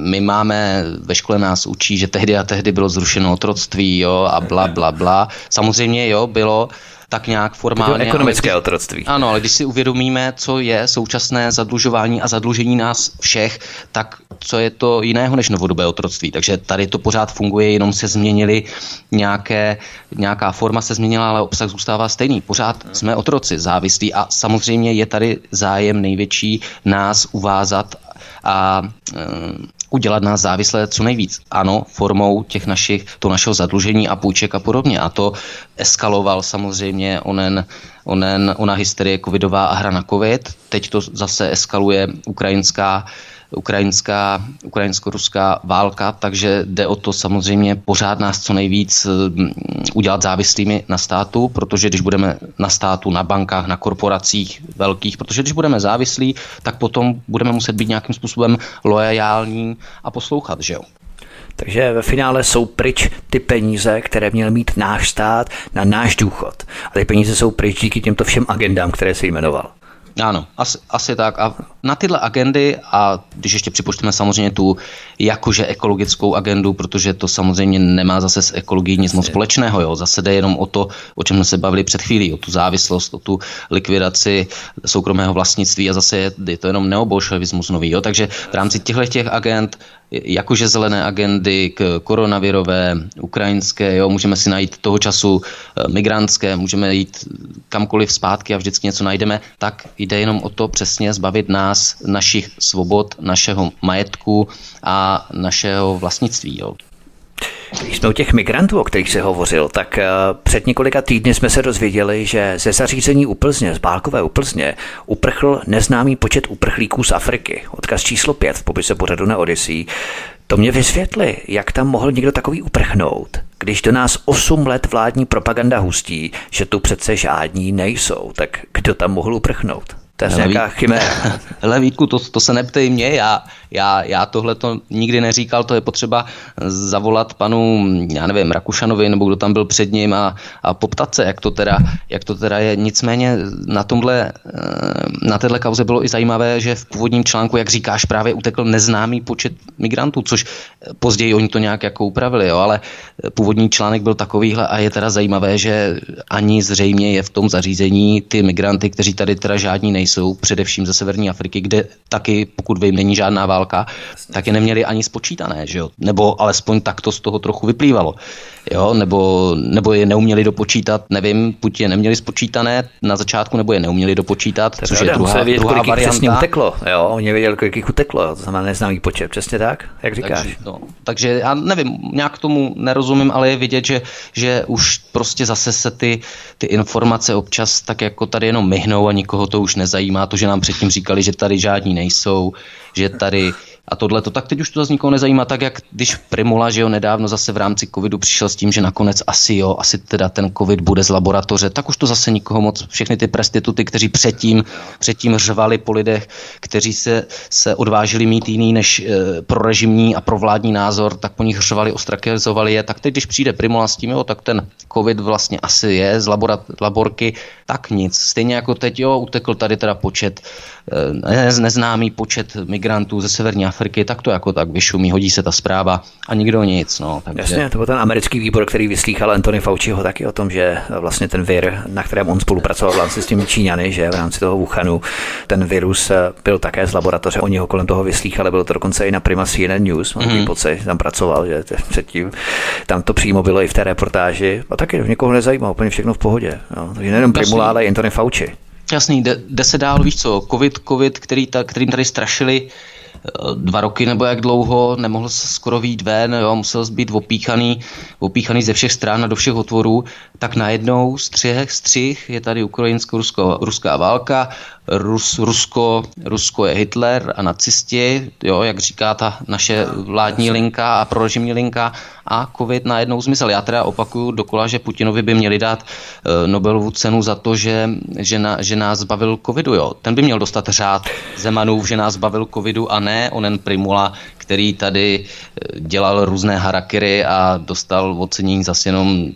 my máme, ve škole nás učí, že tehdy a tehdy bylo zrušeno otroctví, jo, a bla, bla, bla. Samozřejmě, jo, bylo tak nějak formálně. Ekonomické otroctví. Ano, ale když si uvědomíme, co je současné zadlužování a zadlužení nás všech, tak co je to jiného než novodobé otroctví. Takže tady to pořád funguje, jenom se změnily nějaká forma se změnila, ale obsah zůstává stejný. Pořád jsme otroci závislí a samozřejmě je tady zájem největší nás uvázat a udělat nás závislé co nejvíc. Ano, formou těch našeho zadlužení a půjček a podobně. A to eskaloval samozřejmě ona hysterie covidová a hra na covid. Teď to zase eskaluje ukrajinsko-ruská válka, takže jde o to samozřejmě pořád nás co nejvíc udělat závislými na státu, protože když budeme na státu, na bankách, na korporacích velkých, protože když budeme závislí, tak potom budeme muset být nějakým způsobem loajální a poslouchat, že jo? Takže ve finále jsou pryč ty peníze, které měl mít náš stát na náš důchod. A ty peníze jsou pryč díky těmto všem agendám, které se jmenoval. Ano, asi tak. A na tyhle agendy, a když ještě připočteme samozřejmě tu jakože ekologickou agendu, protože to samozřejmě nemá zase s ekologií nic moc společného, jo. Zase jde jenom o to, o čem jsme se bavili před chvílí, o tu závislost, o tu likvidaci soukromého vlastnictví a zase je to jenom neobolševismus nový, jo. Takže v rámci těchto agend, jakože zelené agendy k koronavirové, ukrajinské, jo, můžeme si najít toho času migrantské, můžeme jít kamkoliv zpátky a vždycky něco najdeme, tak jde jenom o to přesně zbavit nás, našich svobod, našeho majetku a našeho vlastnictví, jo. Když jsme u těch migrantů, o kterých jsi hovořil, tak před několika týdny jsme se dozvěděli, že ze zařízení u Plzně, z Bálkové u Plzně, uprchl neznámý počet uprchlíků z Afriky. Odkaz číslo 5 v popise pořadu na Odisí. To mě vysvětli, jak tam mohl někdo takový uprchnout, když do nás 8 let vládní propaganda hustí, že tu přece žádní nejsou. Tak kdo tam mohl uprchnout? To je nějaká chiméra. Hele Vítku, to se neptej mě, já tohle to nikdy neříkal, to je potřeba zavolat panu, já nevím, Rakušanovi, nebo kdo tam byl před ním a poptat se, jak to teda je. Nicméně na téhle kauze bylo i zajímavé, že v původním článku, jak říkáš, právě utekl neznámý počet migrantů, což později oni to nějak jako upravili, jo, ale původní článek byl takovýhle a je teda zajímavé, že ani zřejmě je v tom zařízení ty migranty, kteří tady teda žádní nejsou, především ze severní Afriky, kde taky, pokud vím, není žádná válka, tak je neměli ani spočítané, že jo? Nebo alespoň tak to z toho trochu vyplývalo, jo? Nebo je neuměli dopočítat, nevím, buď je neměli spočítané na začátku, nebo je neuměli dopočítat, což je druhá varianta. Uteklo, jo? Oni věděli, kolik jich uteklo, to znamená neznámý počet, přesně tak, jak říkáš. Takže já nevím, nějak tomu nerozumím, ale je vidět, že už prostě zase se ty informace občas tak jako tady jenom myhnou a nikoho to už nezajímá, to, že nám předtím říkali, že tady žádní nejsou, že tady a tohleto, tak teď už to z nikoho nezajímá, tak jak když Primula, že jo, nedávno zase v rámci covidu přišel s tím, že nakonec asi teda ten covid bude z laboratoře, tak už to zase nikoho moc, všechny ty prestituty, kteří předtím řvali po lidech, kteří se odvážili mít jiný než prorežimní a provládní názor, tak po nich řvali, ostrakizovali je, tak teď, když přijde Primula s tím, jo, tak ten covid vlastně asi je z laborky, tak nic. Stejně jako teď, jo, utekl tady teda počet, neznámý počet migrantů ze severní Afriky, tak to jako tak vyšumí, hodí se ta zpráva a nikdo nic. No, takže... Jasně, to byl ten americký výbor, který vyslýchal Anthony Fauciho taky o tom, že vlastně ten vir, na kterém on spolupracoval vlastně s těmi Číňany, že v rámci toho Wuhanu, ten virus byl také z laboratoře, oni ho kolem toho vyslýchali, bylo to dokonce i na Prima CNN News, mám pocit, že tam pracoval, že předtím tam to přímo bylo i v té reportáži a taky nikoho nezajímalo, úplně všechno v pohodě. Jo. Takže nejenom Primula, ale i Anthony Fauci. Jasný, jde se dál, víš co, covid, který kterým tady strašili 2 roky nebo jak dlouho, nemohl se skoro vyjít ven, jo, musel být opíchaný ze všech stran a do všech otvorů, tak najednou střih je tady ukrajinsko-ruská válka, Rusko je Hitler a nacisti, jo, jak říká ta naše vládní linka a prorežimní linka, a covid najednou zmizel. Já teda opakuju dokola, že Putinovi by měli dát Nobelovu cenu za to, že nás zbavil covidu. Jo. Ten by měl dostat řád Zemanův, že nás zbavil covidu, a ne onen Primula, který tady dělal různé harakiry a dostal ocenění zase jenom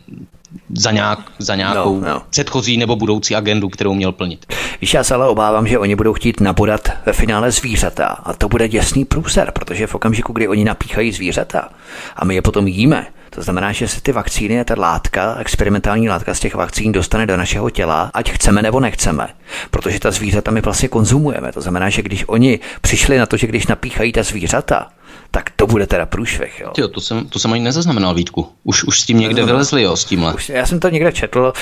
za nějakou předchozí nebo budoucí agendu, kterou měl plnit. Víš, já se ale obávám, že oni budou chtít napodat ve finále zvířata a to bude děsný průser, protože v okamžiku, kdy oni napíchají zvířata a my je potom jíme, to znamená, že se ty vakcíny a ta látka, experimentální látka z těch vakcín dostane do našeho těla, ať chceme nebo nechceme, protože ta zvířata my vlastně konzumujeme. To znamená, že když oni přišli na to, že když napíchají ta zvířata, tak to bude teda průšvih, jo. Tyjo, to jsem ani nezaznamenal, Vítku. Už s tím někde vylezli, jo, s tímhle. Já jsem to někde četl,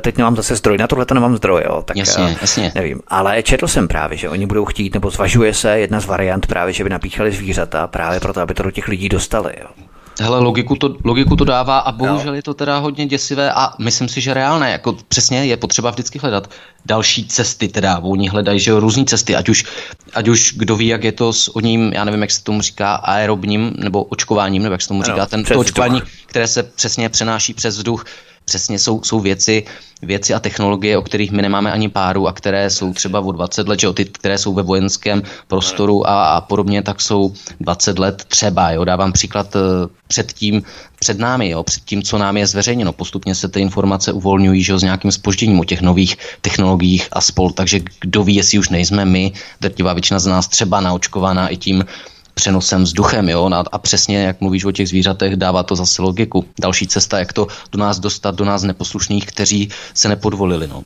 teď nemám zase zdroj, na tohle to nemám zdroj, jo. Tak, jasně. Nevím, ale četl jsem právě, že oni budou chtít, nebo zvažuje se jedna z variant právě, že by napíchali zvířata právě proto, aby to do těch lidí dostali, jo. Hele, logiku to dává a bohužel je to teda hodně děsivé a myslím si, že reálné, jako přesně je potřeba vždycky hledat další cesty, teda oni hledají, že různý cesty, ať už kdo ví, jak je to s o ním, já nevím, jak se tomu říká, aerobním nebo očkováním, nebo jak se tomu říká, to očkování, které se přesně přenáší přes vzduch. Přesně jsou věci a technologie, o kterých my nemáme ani páru a které jsou třeba o 20 let, že ty, které jsou ve vojenském prostoru a podobně, tak jsou 20 let třeba. Jo. Dávám příklad před tím, co nám je zveřejněno. Postupně se ty informace uvolňují, že jo, s nějakým zpožděním o těch nových technologiích a spol. Takže kdo ví, jestli už nejsme my, drtivá většina z nás třeba naočkovaná i tím přenosem vzduchem, jo, a přesně, jak mluvíš o těch zvířatech, dává to zase logiku. Další cesta, jak to do nás dostat, do nás neposlušných, kteří se nepodvolili, no.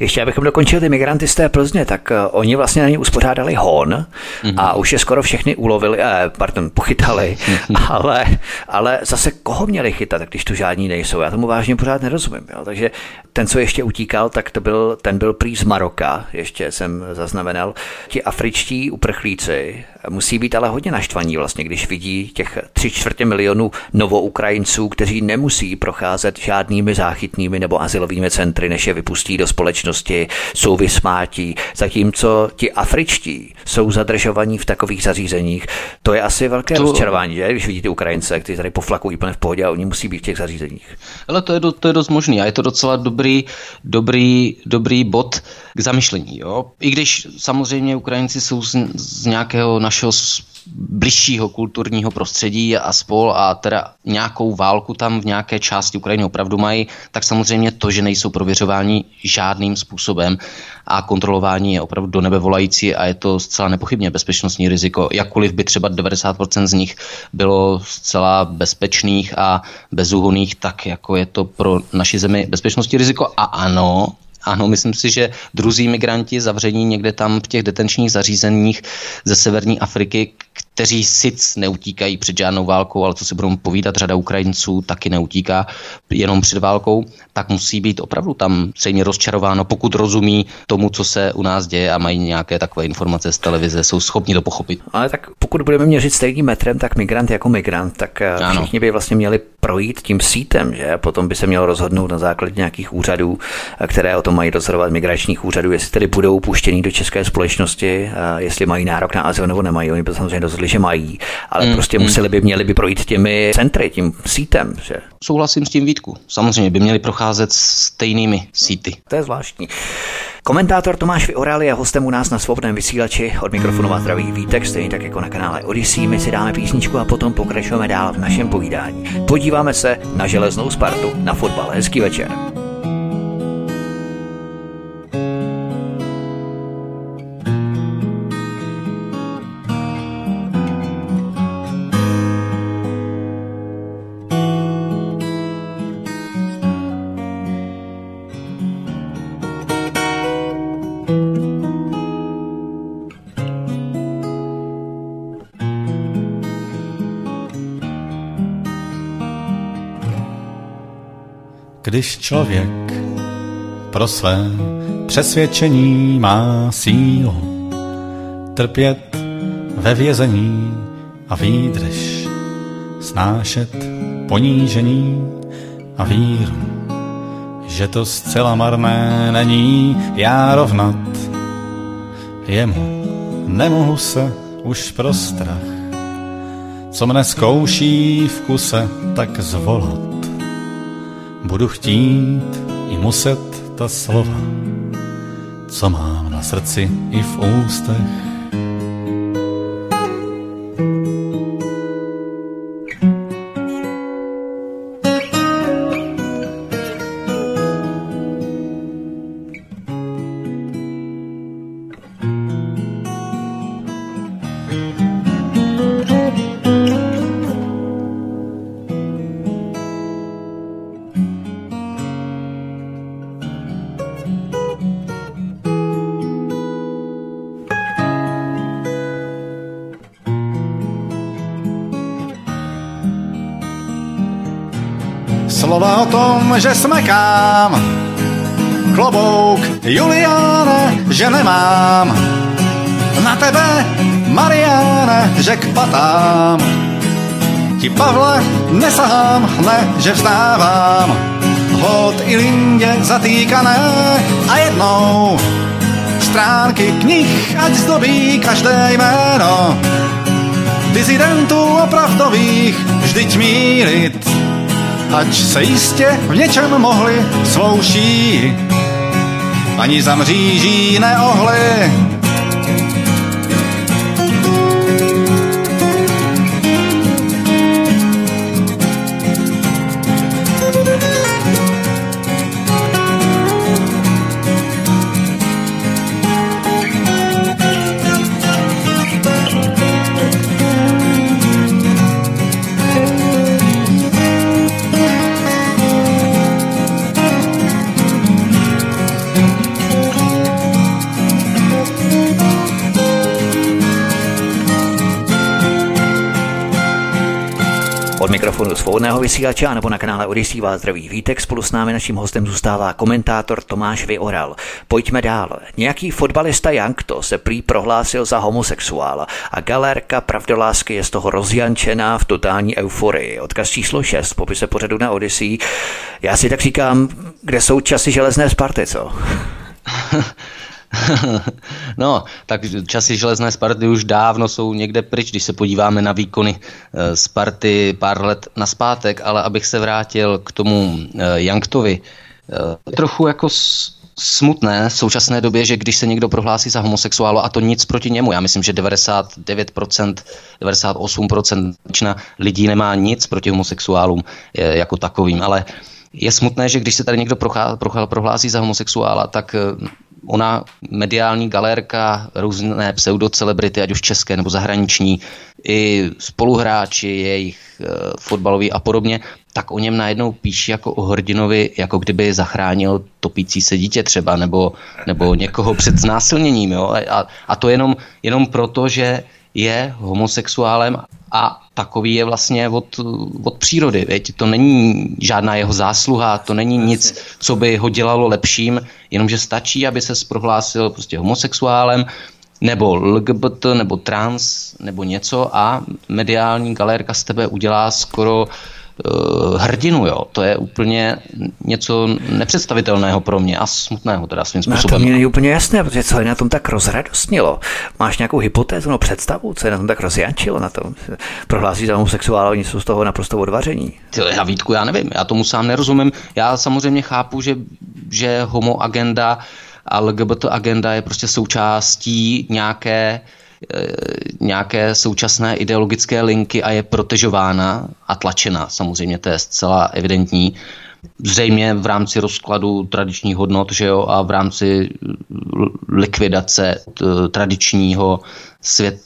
Ještě abychom dokončili ty migranty z té Plzně, tak oni vlastně na ně uspořádali hon a už je skoro všechny pochytali, ale zase koho měli chytat, když tu žádní nejsou, já tomu vážně pořád nerozumím, jo? Takže ten, co ještě utíkal, tak ten byl prý z Maroka, ještě jsem zaznamenal, ti afričtí uprchlíci musí být ale hodně naštvaní vlastně, když vidí těch 3/4 milionu novoukrajinců, kteří nemusí procházet žádnými záchytnými nebo azylovými centry, než je vypustí do společnosti, jsou vysmátí, zatímco ti afričtí jsou zadržovaní v takových zařízeních. To je asi velké rozčarování, že? Když vidíte Ukrajince, kteří tady poflakují plně v pohodě a oni musí být v těch zařízeních. Ale to je dost možný a je to docela dobrý bod k zamyšlení. Jo? I když samozřejmě Ukrajinci jsou z nějakého našeho bližšího kulturního prostředí a spol a teda nějakou válku tam v nějaké části Ukrajiny opravdu mají, tak samozřejmě to, že nejsou prověřováni žádným způsobem a kontrolování je opravdu do nebe volající a je to zcela nepochybně bezpečnostní riziko, jakkoliv by třeba 90% z nich bylo zcela bezpečných a bezúhonných, tak jako je to pro naši zemi bezpečnostní riziko a ano, myslím si, že druzí migranti zavření někde tam v těch detenčních zařízeních ze severní Afriky, kteří sice neutíkají před žádnou válkou, ale co si budou povídat, řada Ukrajinců taky neutíká jenom před válkou, tak musí být opravdu tam stejně rozčarováno, pokud rozumí tomu, co se u nás děje a mají nějaké takové informace z televize, jsou schopni to pochopit. Ale tak pokud budeme měřit stejným metrem, tak migrant jako migrant, tak ano. Všichni by vlastně měli projít tím sítem, že? Potom by se mělo rozhodnout na základě nějakých úřadů, které o tom mají rozhodovat, migračních úřadů, jestli tedy budou puštěni do české společnosti, jestli mají nárok na azyl nebo nemají. Oni by samozřejmě rozhodli, že mají, ale prostě měli by projít těmi centry, tím sítem, že? Souhlasím s tím, Vítku. Samozřejmě by měli procházet stejnými síty. To je zvláštní. Komentátor Tomáš Vyoral je hostem u nás na Svobodném vysílači. Od mikrofonu vás zdraví Vítek, stejně tak jako na kanále Odisí. My si dáme písničku a potom pokračujeme dál v našem povídání. Podíváme se na Železnou Spartu, na fotbal. Hezký večer. Když člověk pro své přesvědčení má sílu trpět v ve vězení a výdrž, snášet ponížení a víru, že to zcela marné není, já rovnat jemu nemohu se už pro strach, co mne zkouší v kuse, tak zvolat budu chtít i muset ta slova, co mám na srdci i v ústech. Slova o tom, že smekám, klobouk, Juliáne, že nemám na tebe, Mariáne, že k patám ti, Pavle, nesahám, ne, že vzdávám hod i lindě zatýkané a jednou stránky knih, ať zdobí každé jméno dizidentů opravdových, vždyť mílit, ač se jistě v něčem mohli svou šíji ani za mříží neohli. Od mikrofonu Svobodného vysílače nebo na kanále Odisí vás zdraví Vítek, spolu s námi naším hostem zůstává komentátor Tomáš Vyoral. Pojďme dál. Nějaký fotbalista Jankto se prý prohlásil za homosexuála a galérka pravdolásky je z toho rozjančená v totální euforii. Odkaz číslo 6, popise pořadu na Odisí. Já si tak říkám, kde jsou časy železné Sparty, co? No, tak časy železné Sparty už dávno jsou někde pryč, když se podíváme na výkony Sparty pár let nazpátek, ale abych se vrátil k tomu Janktovi. Trochu jako smutné v současné době, že když se někdo prohlásí za homosexuála, a to nic proti němu, já myslím, že 99%, 98% lidí nemá nic proti homosexuálům jako takovým, ale je smutné, že když se tady někdo prohlásí za homosexuála, tak ona mediální galérka, různé pseudocelebrity, ať už české nebo zahraniční, i spoluhráči, jejich fotbaloví a podobně, tak o něm najednou píší jako o hrdinovi, jako kdyby zachránil topící se dítě třeba, nebo někoho před znásilněním. Jo? A to jenom proto, že je homosexuálem a takový je vlastně od přírody. Věď? To není žádná jeho zásluha, to není nic, co by ho dělalo lepším, jenomže stačí, aby se prohlásil prostě homosexuálem, nebo LGBT, nebo trans, nebo něco a mediální galérka z tebe udělá skoro hrdinu, jo. To je úplně něco nepředstavitelného pro mě a smutného teda svým způsobem. No to mě není úplně jasné, protože co je na tom tak rozradostnilo? Máš nějakou hypotézu, no představu, co je na tom tak rozjančilo na tom? Prohlásí za homosexuála, oni jsou z toho naprosto odvaření. Já, Vítku, já nevím, já tomu sám nerozumím. Já samozřejmě chápu, že homo agenda a LGBT agenda je prostě součástí nějaké současné ideologické linky a je protežována a tlačena. Samozřejmě to je zcela evidentní. Zřejmě v rámci rozkladu tradičních hodnot, že jo, a v rámci likvidace tradičního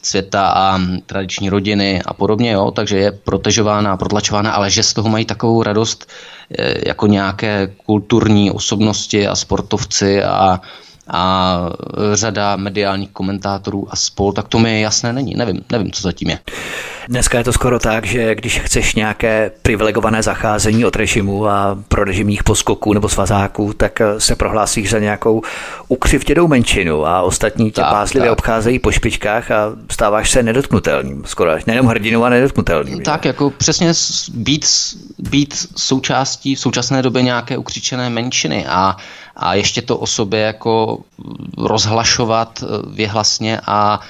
světa a tradiční rodiny a podobně, jo, takže je protežována a protlačována, ale že z toho mají takovou radost jako nějaké kulturní osobnosti a sportovci a a řada mediálních komentátorů a spol, tak to mi jasné není. Nevím, co zatím je. Dneska je to skoro tak, že když chceš nějaké privilegované zacházení od režimu a pro režimních poskoků nebo svazáků, tak se prohlásíš za nějakou ukřivděnou menšinu a ostatní tě pázlivě obcházejí po špičkách a stáváš se nedotknutelným. Skoro nejenom hrdinou a nedotknutelným. Tak, jako přesně být součástí v současné době nějaké ukřičené menšiny a ještě to o sobě jako rozhlašovat věhlasně a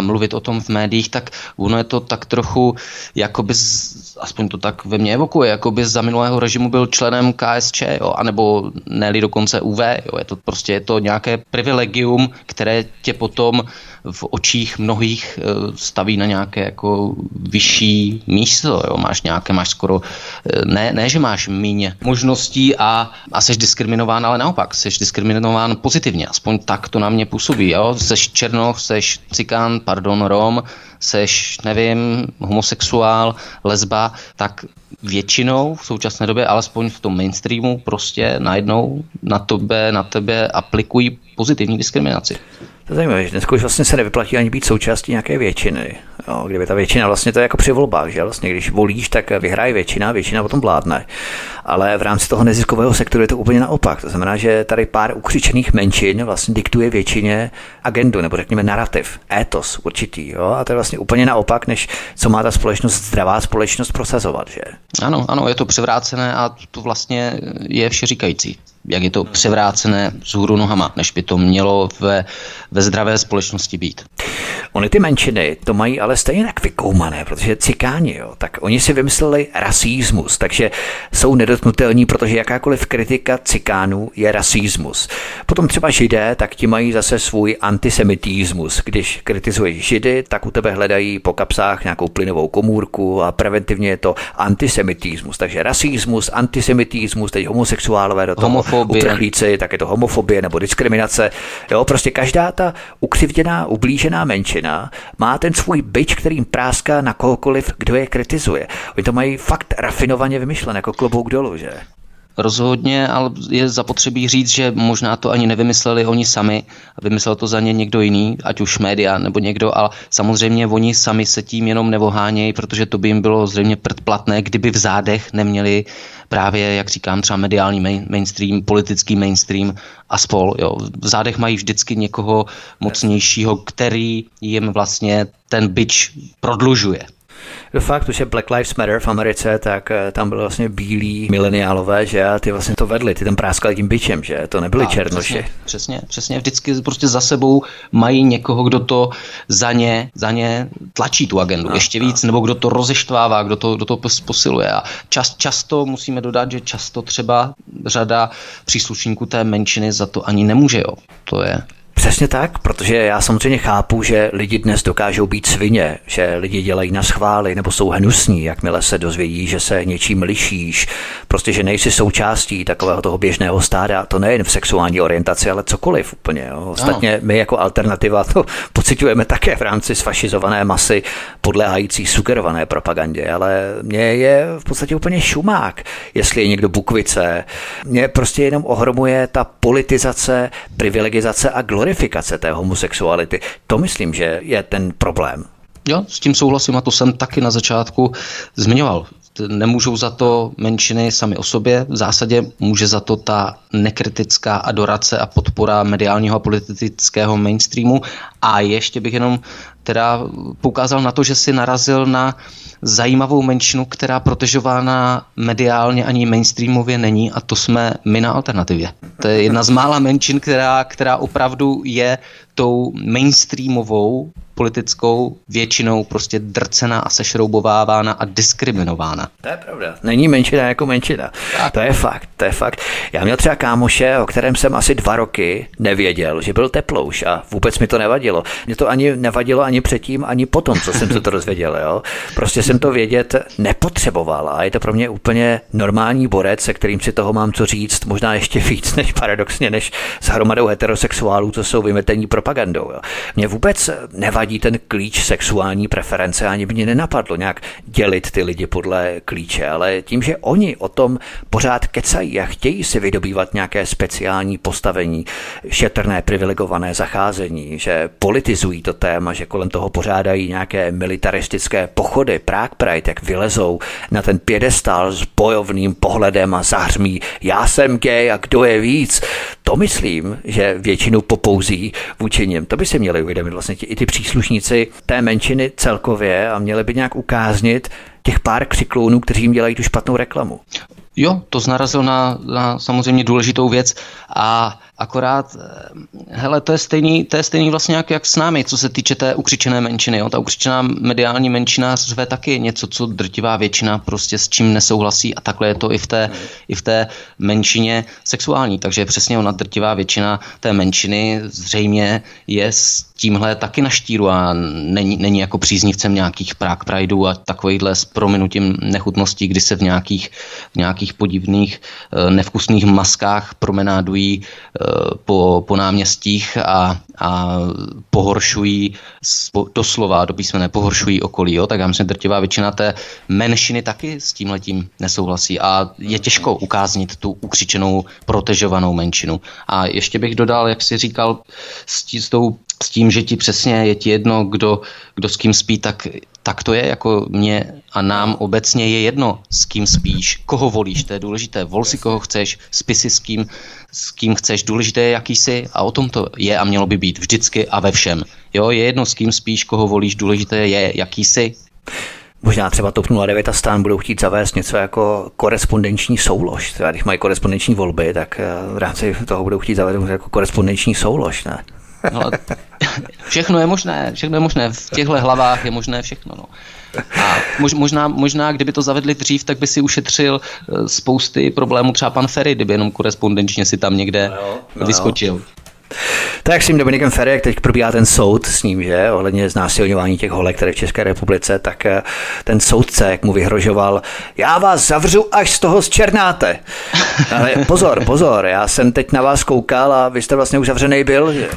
mluvit o tom v médiích, tak ono je to tak trochu, jakoby, aspoň to tak ve mně evokuje, jakoby za minulého režimu byl členem KSČ, jo, anebo ne-li dokonce UV, jo, je to nějaké privilegium, které tě potom v očích mnohých staví na nějaké jako vyšší místo, jo, máš skoro, ne, že máš míň možností a jsi diskriminován, ale naopak, jsi diskriminován pozitivně, aspoň tak to na mě působí, jo, jsi Černoch, jsi Cikán, pardon, Rom, seš, nevím, homosexuál, lesba, tak většinou v současné době, alespoň v tom mainstreamu, prostě najednou na tebe aplikují pozitivní diskriminaci. To je zajímavé, že dneska už vlastně se nevyplatí ani být součástí nějaké většiny. Jo, kdyby ta většina, vlastně to je jako při volbách, že vlastně když volíš, tak vyhraje většina potom vládne. Ale v rámci toho neziskového sektoru je to úplně naopak. To znamená, že tady pár ukřičených menšin vlastně diktuje většině agendu, nebo řekněme narrativ, étos určitý. Jo? A to je vlastně úplně naopak, než co má ta společnost, zdravá společnost prosazovat, že? Ano, je to převrácené a to vlastně je všeříkající. Jak je to převrácené vzhůru nohama, než by to mělo ve zdravé společnosti být. Oni ty menšiny to mají ale stejně tak vykoumané, protože cikáni, jo, tak oni si vymysleli rasismus, takže jsou nedotknutelní, protože jakákoliv kritika cikánů je rasismus. Potom třeba židé, tak ti mají zase svůj antisemitismus. Když kritizuješ židy, tak u tebe hledají po kapsách nějakou plynovou komůrku a preventivně je to antisemitismus. Takže rasismus, antisemitismus, teď homosexuálové do toho uprchlíci, tak je to homofobie nebo diskriminace. Jo, prostě každá ta ukřivděná, ublížená menšina má ten svůj bič, kterým práská na kohokoliv, kdo je kritizuje. Oni to mají fakt rafinovaně vymyšlené, jako klobouk dolů, že? Rozhodně, ale je zapotřebí říct, že možná to ani nevymysleli oni sami, vymyslel to za ně někdo jiný, ať už média nebo někdo, ale samozřejmě oni sami se tím jenom nevohánějí, protože to by jim bylo zřejmě prdplatné, kdyby v zádech neměli právě, jak říkám, třeba mediální mainstream, politický mainstream a spol. Jo. V zádech mají vždycky někoho mocnějšího, který jim vlastně ten bič prodlužuje. Do faktu, že Black Lives Matter v Americe, tak tam byly vlastně bílí mileniálové, že a ty vlastně to vedli, ty tam práskali tím bičem, že to nebyly černoši. Přesně, vždycky prostě za sebou mají někoho, kdo to za ně tlačí tu agendu ještě víc, nebo kdo to rozeštvává, kdo to posiluje. A často musíme dodat, že často třeba řada příslušníků té menšiny za to ani nemůže, jo. To je... Přesně tak, protože já samozřejmě chápu, že lidi dnes dokážou být svině, že lidi dělají naschvály nebo jsou hnusní, jakmile se dozvědí, že se něčím lišíš, prostě že nejsi součástí takového toho běžného stáda, to nejen v sexuální orientaci, ale cokoliv úplně. Jo. Ostatně my jako alternativa to pociťujeme také v rámci sfašizované masy podléhající sugerované propagandě, ale mně je v podstatě úplně šumák, jestli je někdo bukvice. Mě prostě jenom ohromuje ta politizace, privilegizace a glorifikace té homosexuality. To myslím, že je ten problém. Jo, s tím souhlasím a to jsem taky na začátku zmiňoval. Nemůžou za to menšiny sami o sobě. V zásadě může za to ta nekritická adorace a podpora mediálního a politického mainstreamu. A ještě bych jenom teda poukázal na to, že si narazil na zajímavou menšinu, která protežována mediálně ani mainstreamově není, a to jsme my na Alternativě. To je jedna z mála menšin, která opravdu je tou mainstreamovou politickou většinou prostě drcená a sešroubovávána a diskriminována. To je pravda. Není menšina jako menšina. Tak. To je fakt. Já měl třeba kámoše, o kterém jsem asi 2 roky nevěděl, že byl teplouš a vůbec mi to nevadilo. Mě to ani nevadilo, ani předtím, ani potom, co jsem se to dozvěděl. Jo? Prostě jsem to vědět nepotřeboval a je to pro mě úplně normální borec, se kterým si toho mám co říct, možná ještě víc než paradoxně, než s hromadou heterosexuálů, co jsou vymetení propagandou. Jo? Mně vůbec nevadí ten klíč sexuální preference, ani mě nenapadlo nějak dělit ty lidi podle klíče, ale tím, že oni o tom pořád kecají a chtějí si vydobývat nějaké speciální postavení, šetrné, privilegované zacházení, že politizují to téma, že kolem toho pořádají nějaké militaristické pochody, Prague Pride, jak vylezou na ten piedestal s bojovným pohledem a zahřmí já jsem gay a kdo je víc. To myslím, že většinu popouzí vůči nim. To by se měli uvědomit vlastně i ty příslušníci té menšiny celkově a měli by nějak ukáznit těch pár křiklounů, kteří jim dělají tu špatnou reklamu. Jo, to narazil na samozřejmě důležitou věc a akorát, hele, to je stejný vlastně jak s námi, co se týče té ukřičené menšiny. Jo? Ta ukřičená mediální menšina řve taky něco, co drtivá většina prostě s čím nesouhlasí a takhle je to i v té menšině sexuální. Takže přesně ona drtivá většina té menšiny zřejmě je s tímhle taky na štíru a není jako příznivcem nějakých Prague Prideů a takovýhle s prominutím nechutností, kdy se v nějakých podivných nevkusných maskách promenádují po náměstích a pohoršují doslova, do písmene pohoršují okolí, jo? Tak já myslím, drtivá většina té menšiny taky s tímhletím nesouhlasí a je těžko ukáznit tu ukřičenou, protežovanou menšinu. A ještě bych dodal, jak jsi říkal, s tím, že ti přesně je ti jedno, kdo s kým spí, tak to je, jako mě a nám obecně je jedno, s kým spíš, koho volíš, to je důležité, vol si koho chceš, spí si s kým chceš, důležité je, jaký jsi a o tom to je a mělo by být vždycky a ve všem. Jo, je jedno, s kým spíš, koho volíš, důležité je, jaký jsi. Možná třeba TOP 09 a STAN budou chtít zavést něco jako korespondenční soulož. Třeba když mají korespondenční volby, tak v rámci toho budou chtít zavést jako korespondenční soulož, ne? No, všechno je možné, v těchto hlavách je možné všechno. No. A možná, kdyby to zavedli dřív, tak by si ušetřil spousty problémů třeba pan Ferry, kdyby jenom korespondenčně si tam někde vyskočil. Tak s tím Dominikem Ferry, jak teď probíhá ten soud s ním, že ohledně znásilňování těch holek tady v České republice, tak ten soudce, jak mu vyhrožoval, já vás zavřu, až z toho zčernáte. Ale pozor, já jsem teď na vás koukal a vy jste vlastně už zavřenej byl, že?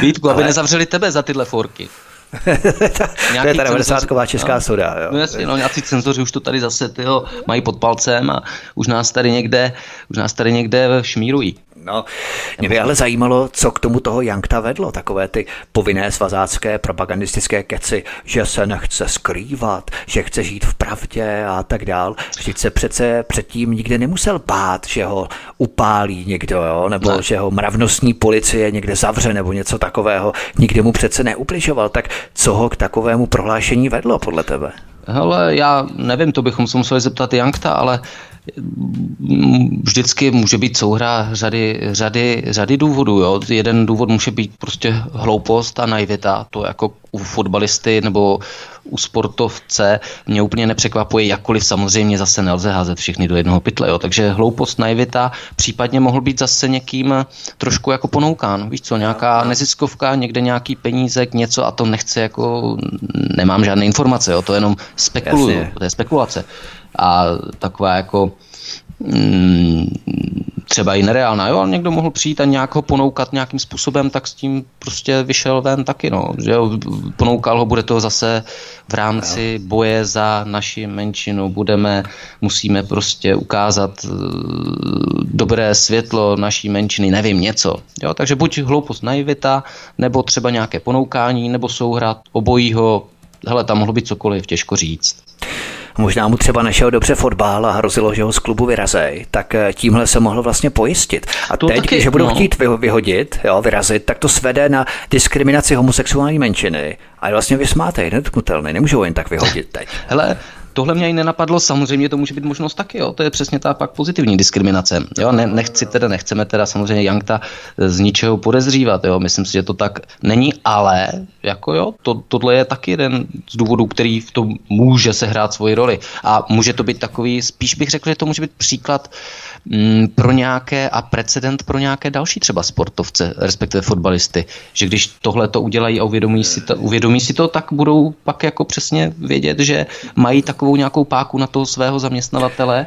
Vítku, aby nezavřeli tebe za tyhle forky. To je ta 90ková česká soda. Jo. No jasně, nějací cenzoři už to tady zase mají pod palcem a už nás tady někde šmírují. No, mě by ale zajímalo, co k tomu toho Jankta vedlo, takové ty povinné svazácké propagandistické keci, že se nechce skrývat, že chce žít v pravdě a tak dál. Vždyť se přece předtím nikde nemusel bát, že ho upálí někdo, jo? Nebo ne, že ho mravnostní policie někde zavře nebo něco takového. Nikde mu přece neubližoval, tak co ho k takovému prohlášení vedlo podle tebe? Hele, já nevím, to bychom se museli zeptat Jankta, ale vždycky může být souhra řady důvodů. Jo? Jeden důvod může být prostě hloupost a naivita. To jako u fotbalisty nebo u sportovce mě úplně nepřekvapuje, jakkoliv samozřejmě zase nelze házet všechny do jednoho pytle. Jo? Takže hloupost, naivita, případně mohl být zase někým trošku jako ponoukán. Víš co, nějaká neziskovka, někde nějaký penízek, něco a to nechce jako, nemám žádné informace, jo? To jenom spekuluju, to je spekulace. A taková jako třeba i nereálná, jo, ale někdo mohl přijít a nějak ho ponoukat nějakým způsobem, tak s tím prostě vyšel ven taky, no, že jo, ponoukal ho, bude to zase v rámci boje za naši menšinu, musíme prostě ukázat dobré světlo naší menšiny, nevím, něco, jo, takže buď hloupost, naivita, nebo třeba nějaké ponoukání, nebo souhra, obojího, hele, tam mohlo být cokoliv, těžko říct. Možná mu třeba našel dobře fotbal a hrozilo, že ho z klubu vyrazej, tak tímhle se mohl vlastně pojistit. A to teď, když ho budou chtít vyhodit, jo, vyrazit, tak to svede na diskriminaci homosexuální menšiny. A je vlastně vysmáte, je nedotknutelný, nemůžou jen tak vyhodit teď. Hele, tohle mě i nenapadlo, samozřejmě to může být možnost taky, jo. To je přesně ta pak pozitivní diskriminace. Jo, nechceme teda samozřejmě Jankta z ničeho podezřívat, jo. Myslím si, že to tak není, ale jako jo, tohle je taky jeden z důvodů, který v tom může sehrát svoji roli. A může to být takový, spíš bych řekl, že to může být příklad pro nějaké a precedent pro nějaké další třeba sportovce, respektive fotbalisty, že když tohle to udělají a uvědomí si to, tak budou pak jako přesně vědět, že mají takovou nějakou páku na toho svého zaměstnavatele.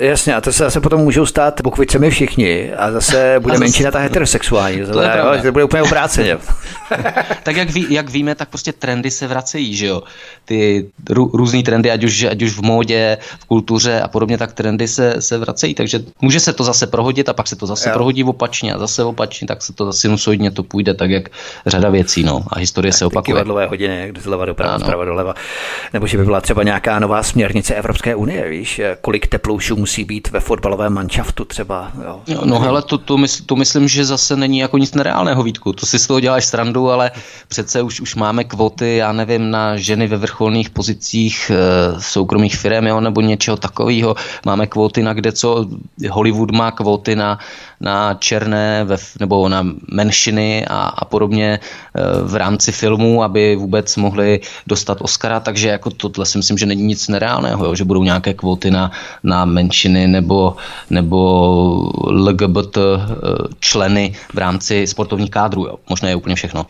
Jasně, a to se zase potom můžou stát bukvicemi všichni a zase bude menšina ta heterosexuální, to bude úplně obráceně. Tak jak víme, tak prostě trendy se vracejí, že jo, ty různý trendy, ať už v módě, v kultuře a podobně, tak trendy se vracejí, takže může se to zase prohodit a pak se to zase prohodí opačně a zase opačně, tak se to zase sinusoidně to půjde, tak jak řada věcí, no, a historie tak se opakuje. Kivadlové hodiny, jak zleva doprava, zprava doleva, nebo že by byla třeba nějaká nová směrnice Evropské unie, víš, kolik teplou musí být ve fotbalovém manšaftu třeba. Jo. No hele, to myslím, že zase není jako nic nereálného, Vítku. To si z toho děláš srandu, ale přece už máme kvóty, já nevím, na ženy ve vrcholných pozicích soukromých firem, jo, nebo něčeho takového. Máme kvóty na kde co. Hollywood má kvóty na černé nebo na menšiny a podobně v rámci filmů, aby vůbec mohli dostat Oscara, takže jako tohle si myslím, že není nic nereálného, jo, že budou nějaké kvóty na menšiny nebo LGBT členy v rámci sportovních kádrů. Jo. Možná je úplně všechno.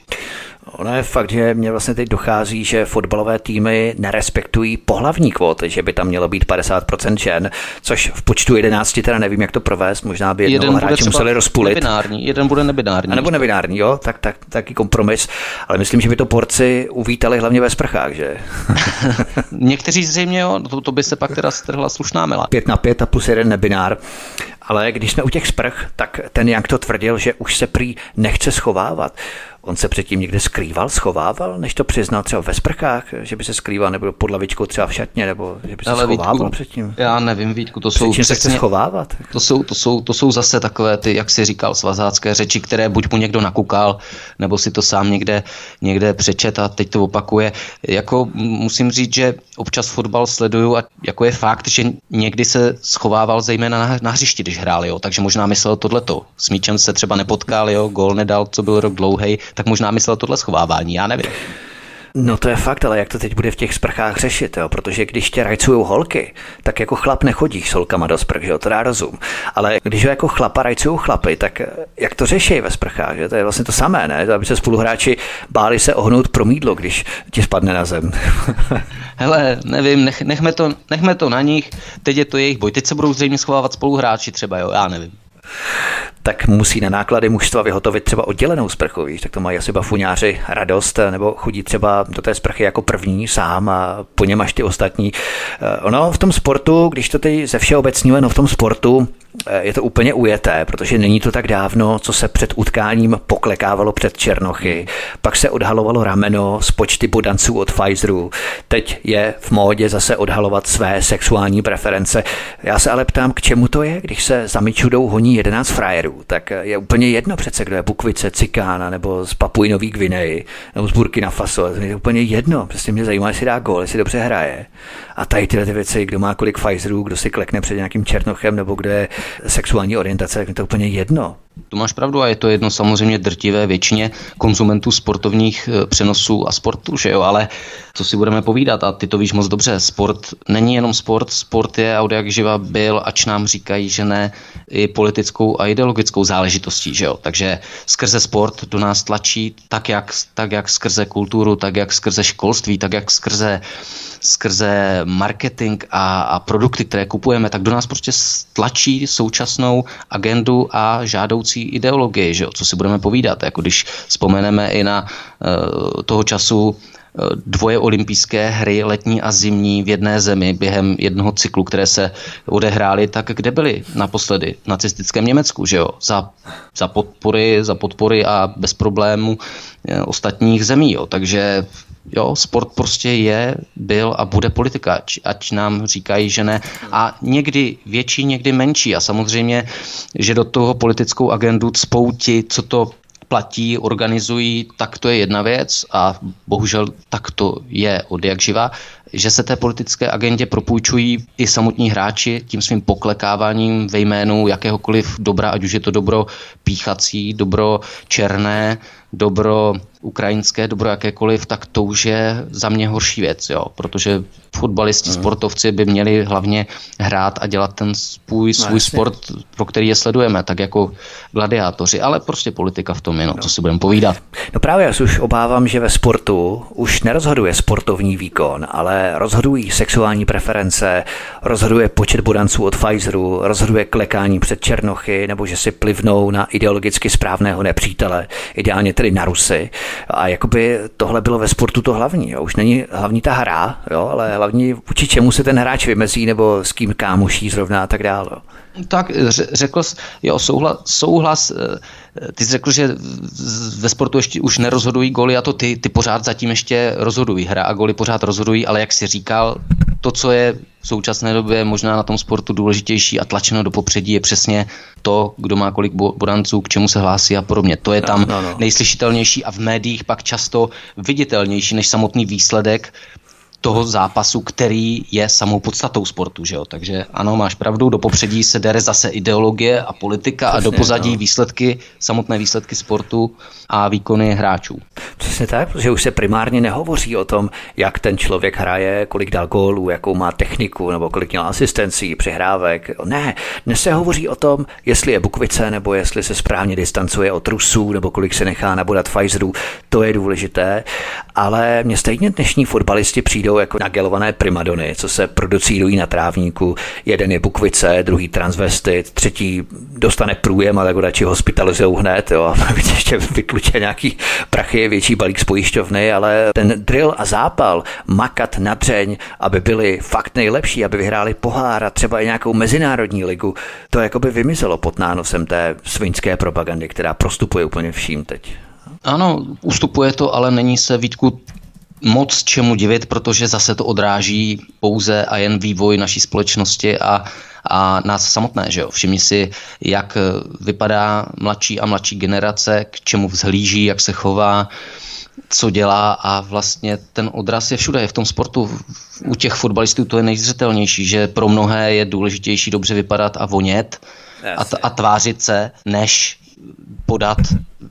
Ono je fakt, že mě vlastně teď dochází, že fotbalové týmy nerespektují pohlavní kvóty, že by tam mělo být 50% žen, což v počtu 11 teda nevím, jak to provést, možná by jednoho hráče museli rozpůlit. Jeden bude nebinární. A nebo nebinární, jo, tak taky kompromis, ale myslím, že by to porci uvítali hlavně ve sprchách, že? Někteří zřejmě, jo, to by se pak teda strhla slušná mela. 5 na 5 a plus jeden nebinár. Ale když jsme u těch sprch, tak ten Jankto tvrdil, že už se prý nechce schovávat. On se předtím někde schovával, než to přiznal třeba ve sprchách, že by se skrýval, nebo pod lavičkou třeba v šatně, nebo že by se schovával předtím. Já nevím, Vítku, to jsou přesně, se chce schovávat. To jsou zase takové ty, jak jsi říkal, svazácké řeči, které buď mu někdo nakukal, nebo si to sám někde přečet a teď to opakuje. Jako musím říct, že občas fotbal sleduju a jako je fakt, že někdy se schovával zejména na hřišti, když hráli, jo, takže možná myslel tohleto. S míčem se třeba nepotkal, jo, gól nedal, co byl rok dlouhej, tak možná myslel tohle schovávání, já nevím. No to je fakt, ale jak to teď bude v těch sprchách řešit, jo? Protože když tě rajcujou holky, tak jako chlap nechodíš s holkama do sprch, jo? To dá rozum. Ale když ho jako chlapa rajcujou chlapy, tak jak to řeší ve sprchách, že? To je vlastně to samé, ne? Aby se spoluhráči báli se ohnout pro mýdlo, když ti spadne na zem. Hele, nevím, nechme to na nich, teď je to jejich boj, teď se budou zřejmě schovávat spoluhráči třeba, jo? Já nevím. Tak musí na náklady mužstva vyhotovit třeba oddělenou sprchu, víš, tak to mají asi bafuňáři radost, nebo chodí třeba do té sprchy jako první sám a po něm až ty ostatní. Ono v tom sportu, když to teď ze všeobecňuje, no v tom sportu je to úplně ujeté, protože není to tak dávno, co se před utkáním poklekávalo před černochy, pak se odhalovalo rameno z počty bodanců od Pfizeru, teď je v módě zase odhalovat své sexuální preference. Já se ale ptám, k čemu to je, když se za mičudou honí 11 frajerů, tak je úplně jedno přece, kdo je Bukvice, Cikána, nebo z Papuji Nový Gvineji, nebo z Burkina Faso, je úplně jedno, prostě mě zajímá, jestli dá gól, jestli dobře hraje. A tady tyhle věci, kdo má kolik Pfizerů, kdo si klekne před nějakým černochem, nebo kdo je sexuální orientace, tak je to úplně jedno. To máš pravdu a je to jedno samozřejmě drtivé většině konzumentů sportovních přenosů a sportu, že jo, ale co si budeme povídat a ty to víš moc dobře, sport není jenom sport je od jak živa byl, ač nám říkají, že ne, i politickou a ideologickou záležitostí, že jo, takže skrze sport do nás tlačí tak jak skrze kulturu, tak jak skrze školství, tak jak skrze marketing a produkty, které kupujeme, tak do nás prostě tlačí současnou agendu a žádoucí ideologii, že jo? Co si budeme povídat, jako když vzpomeneme i na toho času dvoje olympijské hry, letní a zimní, v jedné zemi během jednoho cyklu, které se odehrály, tak kde byly naposledy? V nacistickém Německu, že jo? Za podpory a bez problémů ostatních zemí, jo? Takže jo, sport prostě je, byl a bude politika, ať nám říkají, že ne. A někdy větší, někdy menší. A samozřejmě, že do toho politickou agendu cpou ti, co to platí, organizují, tak to je jedna věc a bohužel tak to je odjakživa, že se té politické agendě propůjčují i samotní hráči tím svým poklekáváním ve jménu jakéhokoliv dobra, ať už je to dobro píchací, dobro černé, dobro ukrajinské, dobro jakékoliv, tak to už je za mě horší věc, jo? Protože fotbalisti, sportovci by měli hlavně hrát a dělat ten svůj sport, pro který je sledujeme, tak jako gladiátoři, ale prostě politika v tom je, co si budeme povídat. No právě, já se už obávám, že ve sportu už nerozhoduje sportovní výkon, ale rozhodují sexuální preference, rozhoduje počet bodanců od Pfizeru, rozhoduje klekání před černochy, nebo že si plivnou na ideologicky správného nepřítele, ideálně tedy na Rusy. A jakoby tohle bylo ve sportu to hlavní. Jo. Už není hlavní ta hra, jo, ale hlavní vůči čemu se ten hráč vymezí nebo s kým kámoší zrovna a tak dále. Tak řekl jsi, jo, souhlas, ty jsi řekl, že ve sportu ještě už nerozhodují góly a to ty pořád zatím ještě rozhodují. Hra a góly pořád rozhodují, ale jak jsi říkal, to, co je v současné době možná na tom sportu důležitější a tlačeno do popředí, je přesně to, kdo má kolik bodanců, k čemu se hlásí a podobně. To je tam nejslyšitelnější a v médiích pak často viditelnější než samotný výsledek toho zápasu, který je samou podstatou sportu, že jo? Takže ano, máš pravdu, do popředí se dere zase ideologie a politika přesně, a do pozadí výsledky, samotné výsledky sportu a výkony hráčů. Přesně tak, protože už se primárně nehovoří o tom, jak ten člověk hraje, kolik dal gólů, jakou má techniku nebo kolik měl asistencí, přihrávek. Ne, dnes se hovoří o tom, jestli je bukvice nebo jestli se správně distancuje od Rusů nebo kolik se nechá nabodat Pfizeru. To je důležité, ale mě stejně dnešní fotbalisti přijdou jako nagelované primadony, co se producírují na trávníku. Jeden je bukvice, druhý transvestit, třetí dostane průjem, ale radši hospitalizujou hned, jo, a ještě vykluče nějaký prachy, větší balík z pojišťovny, ale ten drill a zápal, makat na dřeň, aby byli fakt nejlepší, aby vyhráli pohár a třeba i nějakou mezinárodní ligu, to jakoby vymizelo pod nánosem té svinské propagandy, která prostupuje úplně vším teď. Ano, ustupuje to, ale není se, Vítku, moc čemu divit, protože zase to odráží pouze a jen vývoj naší společnosti a nás samotné, že jo. Všimni si, jak vypadá mladší a mladší generace, k čemu vzhlíží, jak se chová, co dělá a vlastně ten odraz je všude, je v tom sportu. U těch fotbalistů to je nejzřetelnější, že pro mnohé je důležitější dobře vypadat a vonět a tvářit se, než podat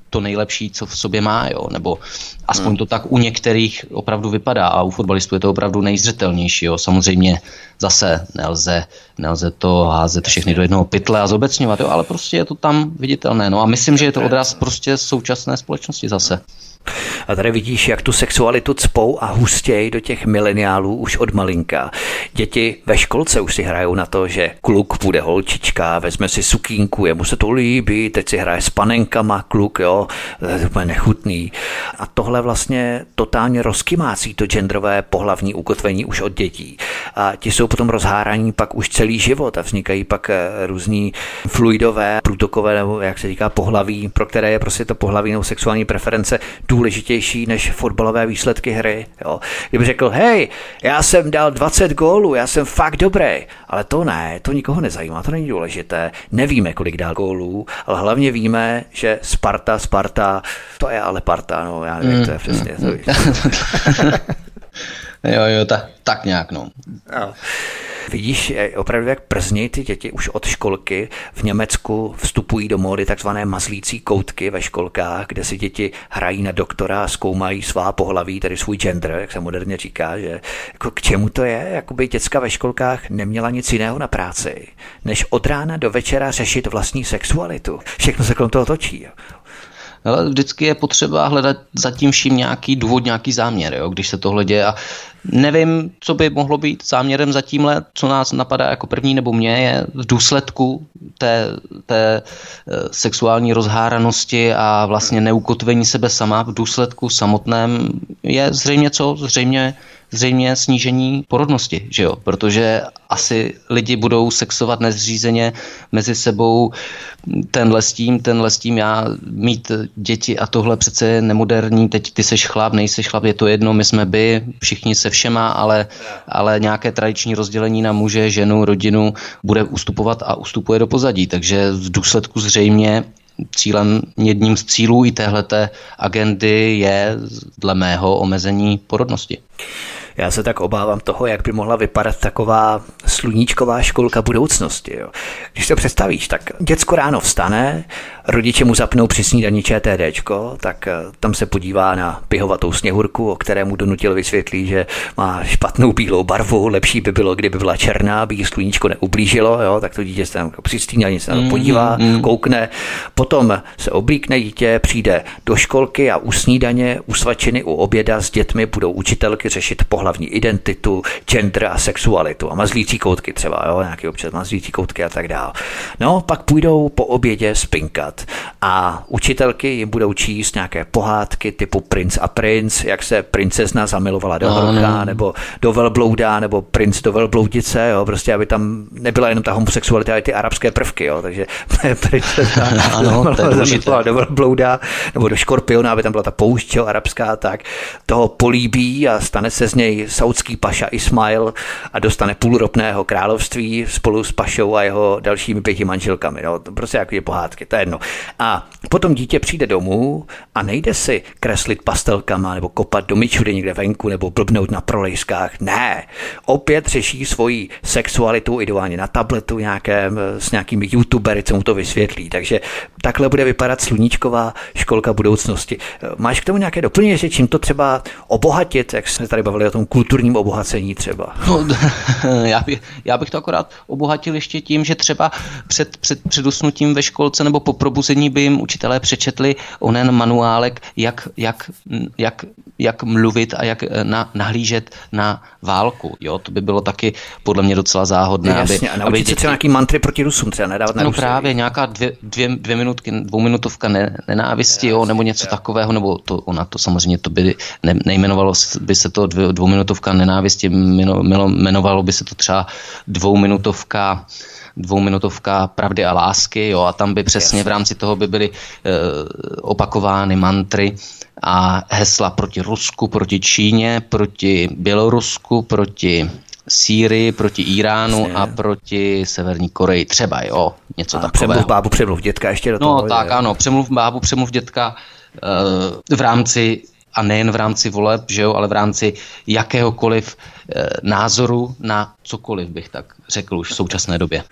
to nejlepší, co v sobě má, jo, nebo aspoň to tak u některých opravdu vypadá a u fotbalistů je to opravdu nejzřetelnější, jo, samozřejmě zase nelze to házet všechny do jednoho pytle a zobecňovat, jo, ale prostě je to tam viditelné, no a myslím, že je to odraz prostě současné společnosti zase. A tady vidíš, jak tu sexualitu cpou a hustějí do těch mileniálů už od malinka. Děti ve školce už si hrajou na to, že kluk bude holčička, vezme si sukínku, jemu se to líbí, teď si hraje s panenkama kluk, jo, to je úplně nechutný. A tohle vlastně totálně rozkymácí to genderové pohlavní ukotvení už od dětí. A ti jsou potom rozháraní pak už celý život a vznikají pak různí fluidové, průtokové, nebo jak se říká, pohlaví, pro které je prostě to pohlaví nebo sexuální preference důležitější než fotbalové výsledky hry. Jo. Kdyby řekl, hej, já jsem dal 20 gólů, já jsem fakt dobrý, ale to ne, to nikoho nezajímá, to není důležité. Nevíme, kolik dal gólů, ale hlavně víme, že Sparta, to je ale parta, no já nevím, to je přesně. Jo, tak nějak, no. Vidíš opravdu, jak prznějí ty děti už od školky. V Německu vstupují do módy takzvané mazlící koutky ve školkách, kde si děti hrají na doktora a zkoumají svá pohlaví, tedy svůj gender, jak se moderně říká, že jako k čemu to je, jakoby děcka ve školkách neměla nic jiného na práci, než od rána do večera řešit vlastní sexualitu. Všechno se kolem toho točí. Ale vždycky je potřeba hledat zatím vším nějaký důvod, nějaký záměr, jo, když se tohle děje a nevím, co by mohlo být záměrem za tímhle, co nás napadá jako první nebo mě je v důsledku té sexuální rozháranosti a vlastně neukotvení sebe sama v důsledku samotném je zřejmě snížení porodnosti, že jo, protože asi lidi budou sexovat nezřízeně mezi sebou tenhle s tím já mít děti a tohle přece je nemoderní, teď ty seš chlap, nejseš chlap, je to jedno, my jsme by, všichni se všema, ale nějaké tradiční rozdělení na muže, ženu, rodinu bude ustupovat a ustupuje do pozadí, takže v důsledku zřejmě Jedním z cílů i téhleté agendy je dle mého omezení porodnosti. Já se tak obávám toho, jak by mohla vypadat taková sluníčková školka budoucnosti. Jo. Když to představíš, tak děcko ráno vstane, rodiče mu zapnou při snídani ČTDčko, tak tam se podívá na pihovatou Sněhurku, o které mu donutil vysvětlí, že má špatnou bílou barvu, lepší by bylo, kdyby byla černá, aby jí sluníčko neublížilo, jo, tak to dítě se tam při snídani se tam podívá, koukne, potom se oblíkne dítě, přijde do školky a u snídaně, u svačiny, u oběda s dětmi budou učitelky řešit pohlavní identitu, gender a sexualitu a mazlící koutky třeba, jo, nějaký občas mazlící koutky a tak dál. No, pak půjdou po obědě spinkat a učitelky jim budou číst nějaké pohádky typu princ a princ, jak se princezna zamilovala do velblouda, nebo do velblouda, nebo princ do velbloudice, jo, prostě, aby tam nebyla jenom ta homosexualita, ale ty arabské prvky, jo, takže princezna zamilovala do velblouda, nebo do škorpiona, aby tam byla ta poušť, jo, arabská, tak toho políbí a stane se z něj saudský paša Ismail a dostane půlropného království spolu s pašou a jeho dalšími 5 manželkami. No, prostě jaké pohádky, to je jedno. A potom dítě přijde domů a nejde si kreslit pastelkama nebo kopat do mičury někde venku nebo blbnout na prolejskách. Ne. Opět řeší svoji sexualitu, ideálně na tabletu nějakém, s nějakými youtubery, co mu to vysvětlí. Takže takhle bude vypadat sluníčková školka budoucnosti. Máš k tomu nějaké doplnění, čím to třeba obohatit, jak jsme tady bavili o tom kulturním obohacení třeba? No, já bych to akorát obohatil ještě tím, že třeba před usnutím ve školce nebo po probuzení by jim učitelé přečetli onen manuálek, jak mluvit a jak nahlížet na válku. Jo? To by bylo taky podle mě docela záhodné. Jasně, a naučit se třeba nějaký mantry proti Rusům, třeba nedávat na Rusy. No právě, nějaká dvouminutovka nenávisti, jo? Nebo něco takového, nebo to samozřejmě to by nejmenovalo by se to dvouminutovka nenávisti, jmenovalo by se to třeba dvouminutovka pravdy a lásky, jo, a tam by přesně v rámci toho by byly opakovány mantry a hesla proti Rusku, proti Číně, proti Bělorusku, proti Sýrii, proti Iránu a proti Severní Koreji třeba, jo, něco takového. Přemluv bábu, přemluv dětka ještě do toho. No tak ano, přemluv bábu, přemluv dětka v rámci a nejen v rámci voleb, že jo, ale v rámci jakéhokoliv názoru na cokoliv, bych tak řekl už v současné době.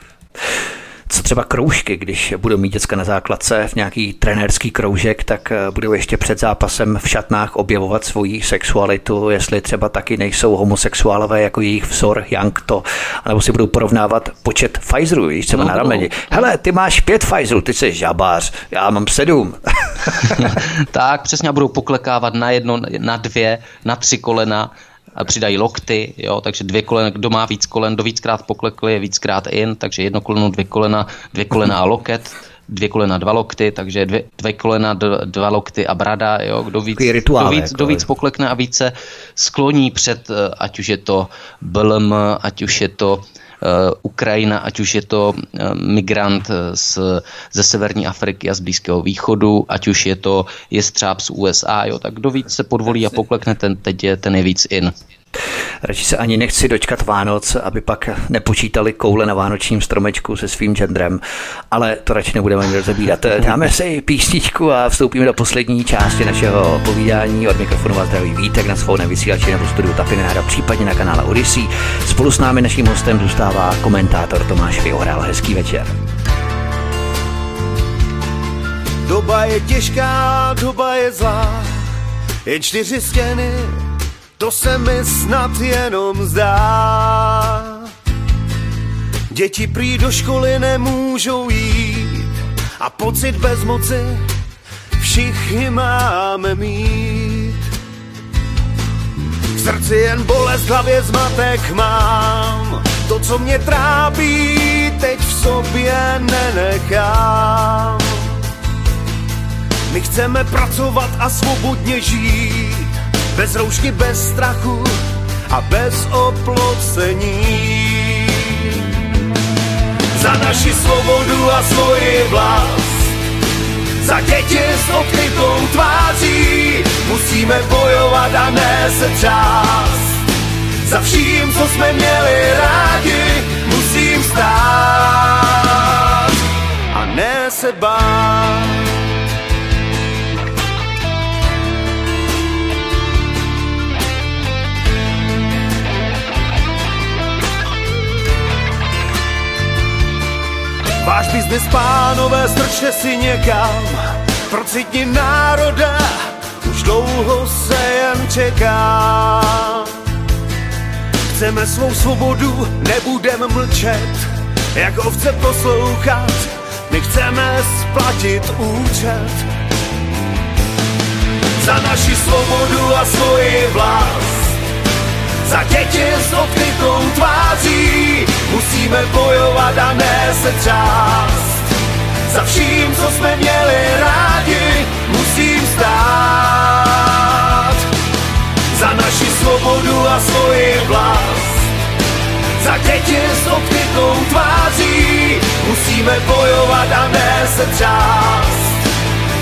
Co třeba kroužky, když budou mít děcka na základce v nějaký trenérský kroužek, tak budou ještě před zápasem v šatnách objevovat svoji sexualitu, jestli třeba taky nejsou homosexuálové jako jejich vzor Jankto, anebo si budou porovnávat počet Pfizerů, víš, třeba na rameni. Hele, ty máš 5 Pfizerů, ty jsi žabář, já mám 7. Tak, přesně, budou poklekávat na 1, na 2, na 3 kolena, a přidají lokty, jo, takže 2 kolena, kdo má víc kolen, do víckrát poklekli, je víckrát in, takže 1 koleno, 2 kolena a loket, 2 kolena, 2 lokty, takže 2 kolena, 2 lokty a brada, jo, kdo víc poklekne a více skloní před, ať už je to BLM, ať už je to Ukrajina, ať už je to migrant ze severní Afriky a z Blízkého východu, ať už je to jestřáb z USA, jo, tak kdo víc se podvolí a poklekne, ten je víc in. Radši se ani nechci dočkat Vánoc, aby pak nepočítali koule na vánočním stromečku se svým gendrem, ale to radši nebudeme ani rozebírat. Dáme si písničku a vstoupíme do poslední části našeho povídání. Od mikrofonu vás zdraví Vítek na Svobodném vysílači nebo studiu Tapin-radio, případně na kanále Odisí. Spolu s námi naším hostem zůstává komentátor Tomáš Vyoral. Hezký večer. Doba je těžká, doba je zlá, je 4 stěny, to se mi snad jenom zdá. Děti prý do školy nemůžou jít a pocit bezmoci všichni máme mít. V srdci jen bolest, v hlavě zmatek mám, to, co mě trápí, teď v sobě nenechám. My chceme pracovat a svobodně žít, bez roušky, bez strachu a bez oplocení. Za naši svobodu a svoji vlast, za děti s odkrytou tváří, musíme bojovat a ne se třást. Za vším, co jsme měli rádi, musím stát a ne se bát. Váš biznes, pánové, strčte si někam, procitni národa, už dlouho se jen čeká. Chceme svou svobodu, nebudeme mlčet, jak ovce poslouchat, my chceme splatit účet. Za naši svobodu a svoji vlast, za děti s optikou tváří, musíme bojovat a ne se třást. Za vším, co jsme měli rádi, musím stát. Za naši svobodu a svoji vlast, za děti s optikou tváří, musíme bojovat a ne se třást.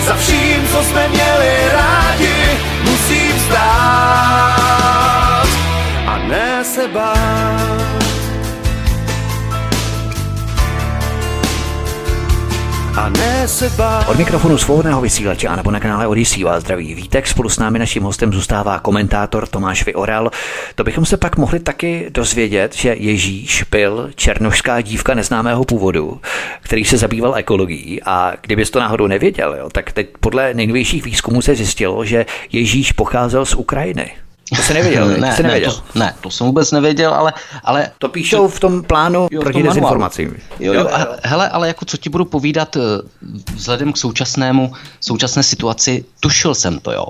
Za vším, co jsme měli rádi, musím stát a ne se bát. A ne se bát. Od mikrofonu Svobodného vysílače a nebo na kanále Odisí vás zdraví Vítek. Spolu s námi naším hostem zůstává komentátor Tomáš Vyoral. To bychom se pak mohli taky dozvědět, že Ježíš byl černošská dívka neznámého původu, který se zabýval ekologií, a kdybys to náhodou nevěděl, jo, tak teď podle nejnovějších výzkumů se zjistilo, že Ježíš pocházel z Ukrajiny. To se nevěděl, nevěděl. To jsem vůbec nevěděl, ale to píšou v tom plánu proti dezinformacím. Jo. Hele, ale jako co ti budu povídat, vzhledem k současné situaci,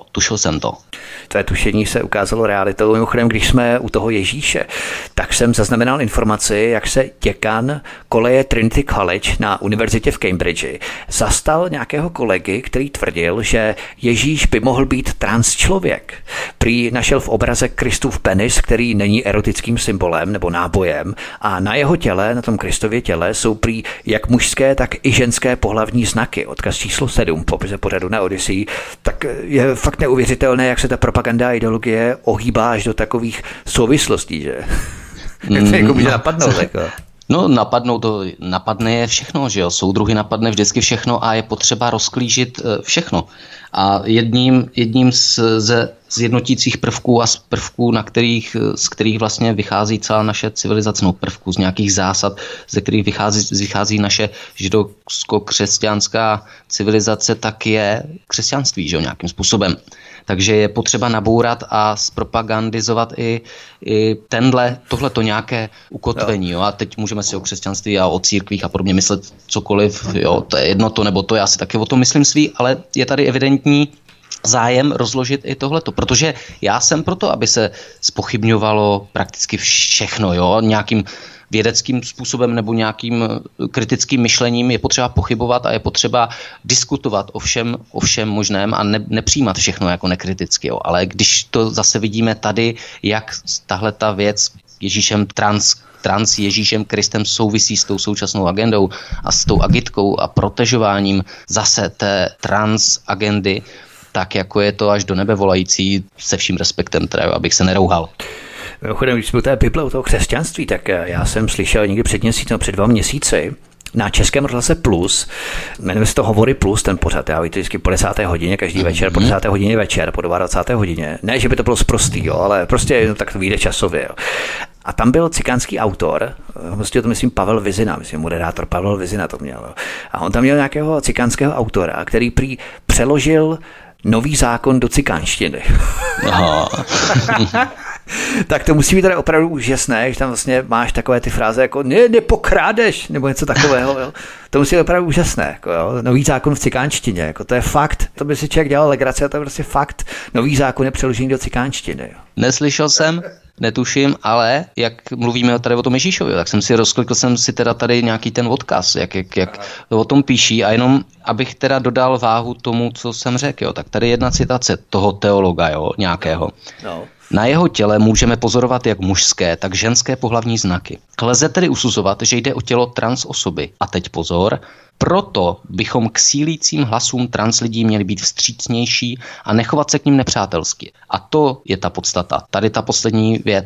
tušil jsem to. Tvé tušení se ukázalo realitou. Mimochodem, když jsme u toho Ježíše, tak jsem zaznamenal informaci, jak se děkan koleje Trinity College na univerzitě v Cambridge zastal nějakého kolegy, který tvrdil, že Ježíš by mohl být trans člověk. Prý našel v obraze Kristův penis, který není erotickým symbolem nebo nábojem, a na jeho těle, na tom Kristově těle, jsou prý jak mužské, tak i ženské pohlavní znaky. Odkaz číslo 7 v popise pořadu na Odysee. Tak je fakt neuvěřitelné, jak se ta propaganda a ideologie ohýbá až do takových souvislostí, že? Jak to jako může napadnout, jako? No, napadne je všechno, že jo, soudruhy napadne vždycky všechno a je potřeba rozklížit všechno. A jedním z jednotících prvků a z prvků, z kterých vlastně vychází celá naše civilizace, no prvků z nějakých zásad, ze kterých vychází naše židovsko-křesťanská civilizace, tak je křesťanství, že jo, nějakým způsobem. Takže je potřeba nabourat a zpropagandizovat i tohleto nějaké ukotvení. Jo. A teď můžeme si o křesťanství a o církvích a podobně myslet cokoliv, jo, to je jedno to nebo to, já si taky o tom myslím svý, ale je tady evidentní zájem rozložit i tohleto, protože já jsem proto, aby se zpochybňovalo prakticky všechno, jo, nějakým vědeckým způsobem nebo nějakým kritickým myšlením je potřeba pochybovat a je potřeba diskutovat o všem možném a nepřijímat všechno jako nekriticky. Jo. Ale když to zase vidíme tady, jak tahle ta věc Ježíšem trans Ježíšem Kristem souvisí s tou současnou agendou a s tou agitkou a protežováním zase té trans agendy, tak jako je to až do nebe volající, se vším respektem, teda, abych se nerouhal. Mimochodem, když jsme u té Bible, u toho křesťanství, tak já jsem slyšel někdy před dva měsíci na Českém rozhlase Plus, jmenuje se to Hovory Plus, ten pořad, já víte, vždycky po 10. hodině, každý večer, po 10. hodině večer, po 22. hodině. Ne, že by to bylo sprostý, jo, ale prostě no, tak to vyjde časově. Jo. A tam byl cikánský autor, vlastně to myslím Pavel Vizina, moderátor Pavel Vizina to měl. Jo. A on tam měl nějakého cikánského autora, který prý přeložil Nový zákon do cikánštiny. Aha. Tak to musí být teda opravdu úžasné, že tam vlastně máš takové ty fráze jako nepokrádeš, nebo něco takového. Jo. To musí být opravdu úžasné. Jako, jo. Nový zákon v cikánštině, jako, to je fakt, to by si člověk dělal legraci, a to je prostě fakt. Nový zákon je přeložený do cikánštiny. Jo. Neslyšel jsem, netuším, ale jak mluvíme tady o tom Ježíšovi, tak jsem si rozklikl teda tady nějaký ten odkaz, jak o tom píší, a jenom abych teda dodal váhu tomu, co jsem řekl, jo, tak tady jedna citace toho teologa, jo, nějakého. No. Na jeho těle můžeme pozorovat jak mužské, tak ženské pohlavní znaky. Lze tedy usuzovat, že jde o tělo trans osoby. A teď pozor, proto bychom k sílícím hlasům trans lidí měli být vstřícnější a nechovat se k nim nepřátelsky. A to je ta podstata. Tady ta poslední věc.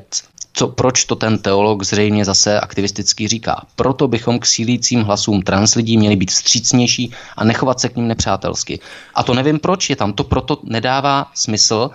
Proč to ten teolog zřejmě zase aktivisticky říká? Proto bychom k sílícím hlasům trans lidí měli být vstřícnější a nechovat se k ním nepřátelsky. A to nevím proč je tam. To proto nedává smysl,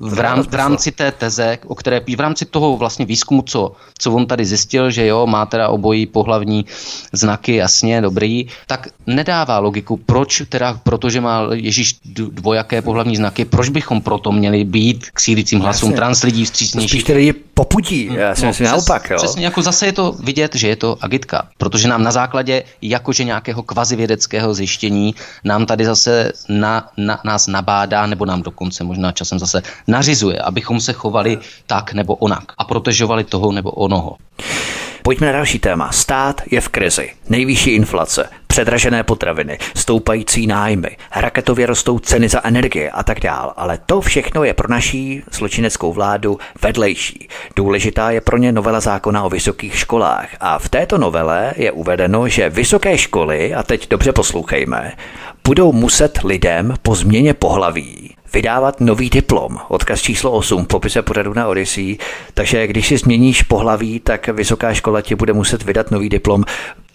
v rámci té teze, o které v rámci toho vlastně výzkumu, co on tady zjistil, že jo, má teda obojí pohlavní znaky, jasně, dobrý, tak nedává logiku, proč teda, protože má Ježíš dvojaké pohlavní znaky, proč bychom proto měli být k sílícím hlasům jasně. Trans lidí vstřícnější. Spíš tedy popudí, já si myslím naopak. Jo. Přesně, jako zase je to vidět, že je to agitka, protože nám na základě jakože nějakého kvazivědeckého zjištění nám tady zase nás nabádá, nebo nám dokonce možná časem zase nařizuje, abychom se chovali tak nebo onak a protežovali toho nebo onoho. Pojďme na další téma. Stát je v krizi. Nejvyšší inflace, předražené potraviny, stoupající nájmy, raketově rostou ceny za energie a tak dál. Ale to všechno je pro naší zločineckou vládu vedlejší. Důležitá je pro ně novela zákona o vysokých školách. A v této novele je uvedeno, že vysoké školy, a teď dobře poslouchejme, budou muset lidem po změně pohlaví vydávat nový diplom. Odkaz číslo 8 v popise pořadu na Odisí. Takže když si změníš pohlaví, tak vysoká škola ti bude muset vydat nový diplom.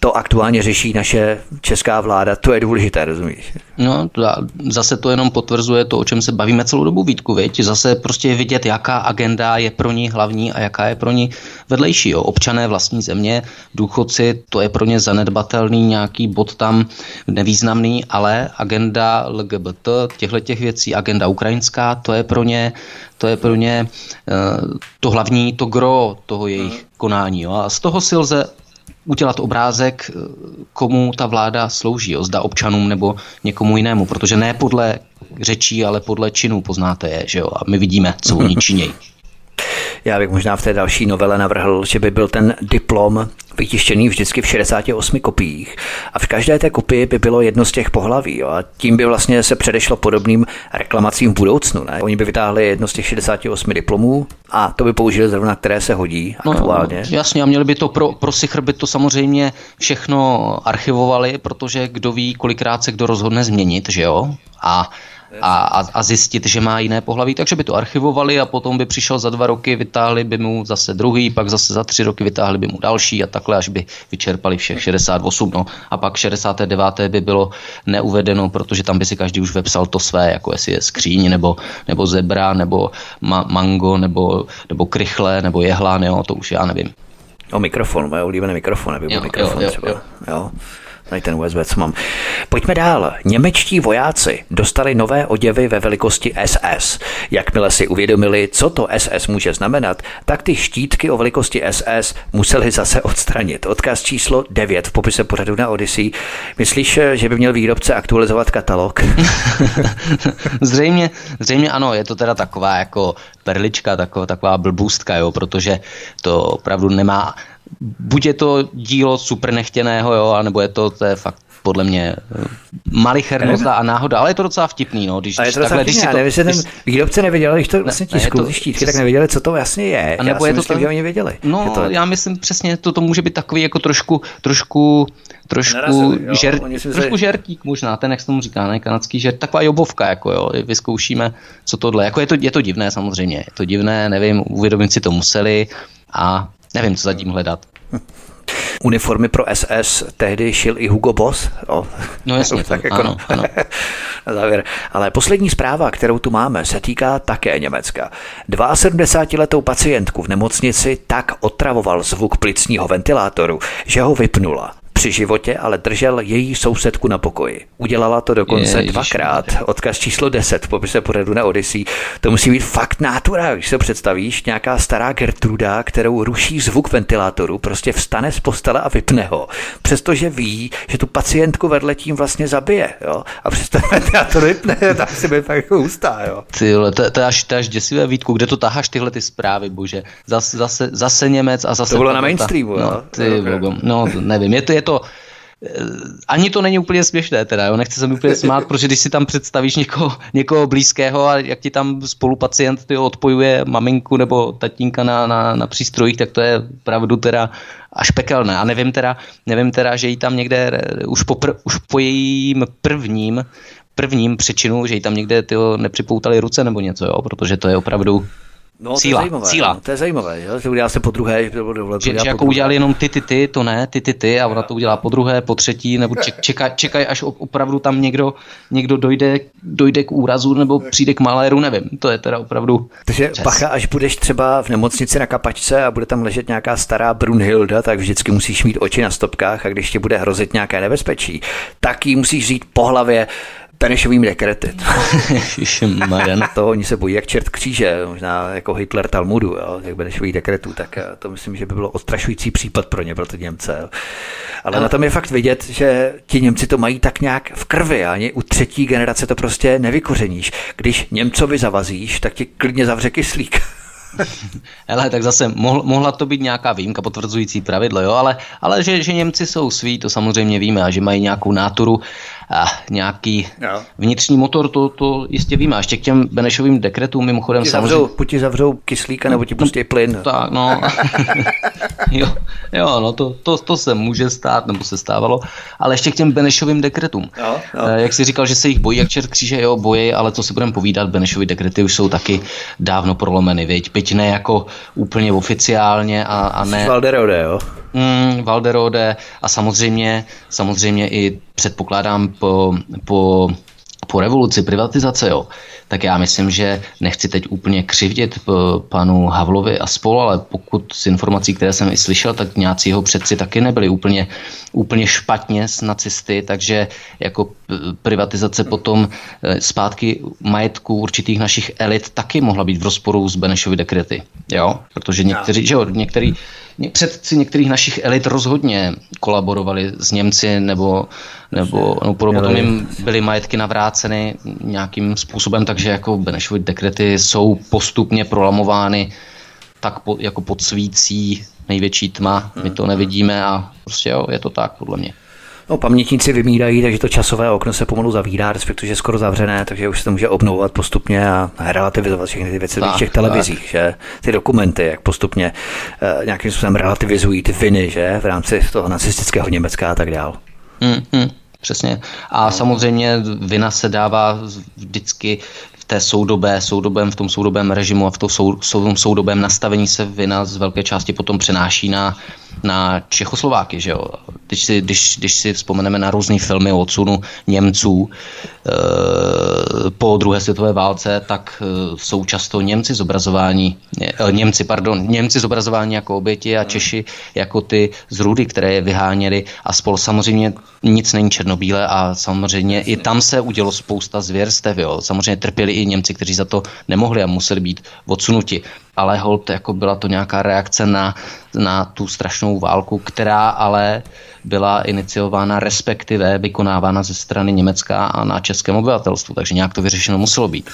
To aktuálně řeší naše česká vláda. To je důležité, rozumíš? No, zase to jenom potvrzuje to, o čem se bavíme celou dobu, Vítku, viď? Zase prostě je vidět, jaká agenda je pro ní hlavní a jaká je pro ní vedlejší. Jo? Občané vlastní země, důchodci, to je pro ně zanedbatelný nějaký bod tam nevýznamný, ale agenda LGBT, těchto věcí, agenda ukrajinská, to je pro ně to hlavní, to gro toho jejich konání. Jo? A z toho si lze udělat obrázek, komu ta vláda slouží, jo? Zda občanům nebo někomu jinému, protože ne podle řečí, ale podle činů poznáte je, že jo? A my vidíme, co oni činějí. Já bych možná v té další novele navrhl, že by byl ten diplom vytištěný vždycky v 68 kopiích a v každé té kopii by bylo jedno z těch pohlaví. Jo? A tím by vlastně se předešlo podobným reklamacím v budoucnu. Ne? Oni by vytáhli jedno z těch 68 diplomů a to by použili zrovna, které se hodí aktuálně. No, jasně, a měli by to pro sichr by to samozřejmě všechno archivovali, protože kdo ví, kolikrát se kdo rozhodne změnit, že jo? A zjistit, že má jiné pohlaví, takže by to archivovali a potom by přišel za 2 roky, vytáhli by mu zase druhý, pak zase za 3 roky vytáhli by mu další a takhle, až by vyčerpali všech 68. No. A pak 69. by bylo neuvedeno, protože tam by si každý už vepsal to své, jako jestli je skříň, nebo zebra, nebo mango, nebo krychle, nebo jehlan, jo, to už já nevím. O mikrofon, moje oblíbené mikrofony, by byl mikrofon třeba. Jo. Tady ten USB, co mám. Pojďme dál. Němečtí vojáci dostali nové oděvy ve velikosti SS. Jakmile si uvědomili, co to SS může znamenat, tak ty štítky o velikosti SS museli zase odstranit. Odkaz číslo 9 v popise pořadu na Odisí. Myslíš, že by měl výrobce aktualizovat katalog? Zřejmě ano, je to teda taková jako perlička, taková blbůstka, jo, protože to opravdu nemá. Buď je to dílo super nechtěného, jo, anebo to je fakt podle mě malichernost a náhoda, ale je to docela vtipný, no, když takhle, když si to, nevím, když ten výrobce nevěděl, když to vlastně tiskl, ty štítky, tak nevěděli, co to jasně je. A nebo já je to myslím, že oni věděli. No, to já myslím přesně, to může být takový jako trošku žertík možná, ten, jak se tomu říká, ne, kanadský žert, taková jobovka, jako jo, vyzkoušíme, co tohle, jako je to divné samozřejmě, je to divné, nevím, uvědomit si to museli a nevím, co zatím hledat. Uniformy pro SS tehdy šil i Hugo Boss. No jasně, tak jako ano. Na závěr. Ale poslední zpráva, kterou tu máme, se týká také Německa. 72letou pacientku v nemocnici tak otravoval zvuk plicního ventilátoru, že ho vypnula. Při životě ale držel její sousedku na pokoji. Udělala to dokonce 2krát. Odkaz číslo 10 v popise pořadu na Odisí. To musí být fakt nátura, když se představíš, nějaká stará Gertruda, kterou ruší zvuk ventilátoru, prostě vstane z postele a vypne ho. Přestože ví, že tu pacientku vedle tím vlastně zabije, jo. A přesto ventilátor vypne, tak si by fakt hustá, jo. Tyhle, to je až děsivé, Vítku, kde to taháš tyhle ty zprávy, bože. Zase Němec a zase. To bylo na mainstreamu, jo. No, nevím, je to ani to není úplně směšné teda, jo? Nechci se mi úplně smát, protože když si tam představíš někoho blízkého a jak ti tam spolupacient odpojuje maminku nebo tatínka na přístrojích, tak to je opravdu teda až pekelné. A nevím teda, že jí tam někde už po jejím prvním přečinu, že jí tam někde nepřipoutali ruce nebo něco, jo? Protože to je opravdu No, síla, to je zajímavé, síla. No, to je zajímavé, jo? Já se po druhé, to bude vletu, že jako udělali jenom ty, to ne, ty a ona to udělá po druhé, po třetí, nebo čekají, až opravdu tam někdo dojde k úrazu nebo přijde k maléru, nevím, to je teda opravdu. Takže pacha, až budeš třeba v nemocnici na kapačce a bude tam ležet nějaká stará Brunhilda, tak vždycky musíš mít oči na stopkách a když ti bude hrozit nějaké nebezpečí, tak jí musíš říct po hlavě Benešovým dekrety. To oni se bojí jak čert kříže, možná jako Hitler Talmudu, jo, jak Benešových dekretů, tak to myslím, že by bylo odstrašující případ pro ně, pro ty Němce. Jo. Ale na tom je fakt vidět, že ti Němci to mají tak nějak v krvi, ani u třetí generace to prostě nevykořeníš. Když Němcovi zavazíš, tak ti klidně zavře kyslík. Hele, tak zase mohla to být nějaká výjimka potvrzující pravidlo, jo, ale že Němci jsou sví, to samozřejmě víme, a že mají nějakou náturu a nějaký vnitřní motor, to jistě víme. A ještě k těm Benešovým dekretům mimochodem samozřejmě... Buď ti zavřou kyslíka, nebo ti pustí plyn. Tak, no. jo, no to se může stát, nebo se stávalo. Ale ještě k těm Benešovým dekretům. Jo. Jak jsi říkal, že se jich bojí jak čert kříže, jo, bojí, ale co si budeme povídat, Benešovy dekrety už jsou taky dávno prolomeny, viď? Byť ne jako úplně oficiálně a ne... Valderode, jo? Valderode a samozřejmě i předpokládám po revoluci privatizace, jo. Tak já myslím, že nechci teď úplně křivdit panu Havlovi a spolu, ale pokud z informací, které jsem i slyšel, tak nějací jeho předci taky nebyli úplně špatně s nacisty, takže jako privatizace potom zpátky majetku určitých našich elit taky mohla být v rozporu s Benešovy dekrety, jo. Protože předci některých našich elit rozhodně kolaborovali s Němci nebo potom jim byly majetky navráceny nějakým způsobem, takže jako Benešovy dekrety jsou postupně prolamovány tak jako pod svící největší tma, my to nevidíme a prostě jo, je to tak podle mě. No, pamětníci vymírají, takže to časové okno se pomalu zavírá, respektive je skoro zavřené, takže už se to může obnovovat postupně a relativizovat všechny ty věci v těch televizích, že? Ty dokumenty, jak postupně nějakým způsobem relativizují ty viny, že? V rámci toho nacistického Německa a tak dál. Přesně. A samozřejmě vina se dává vždycky v té soudobém režimu a v tom soudobém nastavení se vina z velké části potom přenáší na Čechoslováky, že jo. Když si vzpomeneme na různý filmy o odsunu Němců po druhé světové válce, tak jsou často Němci zobrazování jako oběti a Češi jako ty zrůdy, které je vyháněli a spolu samozřejmě nic není černobílé a samozřejmě i tam se udělo spousta zvěrstev, jo. Samozřejmě trpěli i Němci, kteří za to nemohli a museli být odsunuti. Ale holt, jako byla to nějaká reakce na tu strašnou válku, která ale byla iniciována, respektive vykonávána ze strany Německa a na českém obyvatelstvu, takže nějak to vyřešeno muselo být.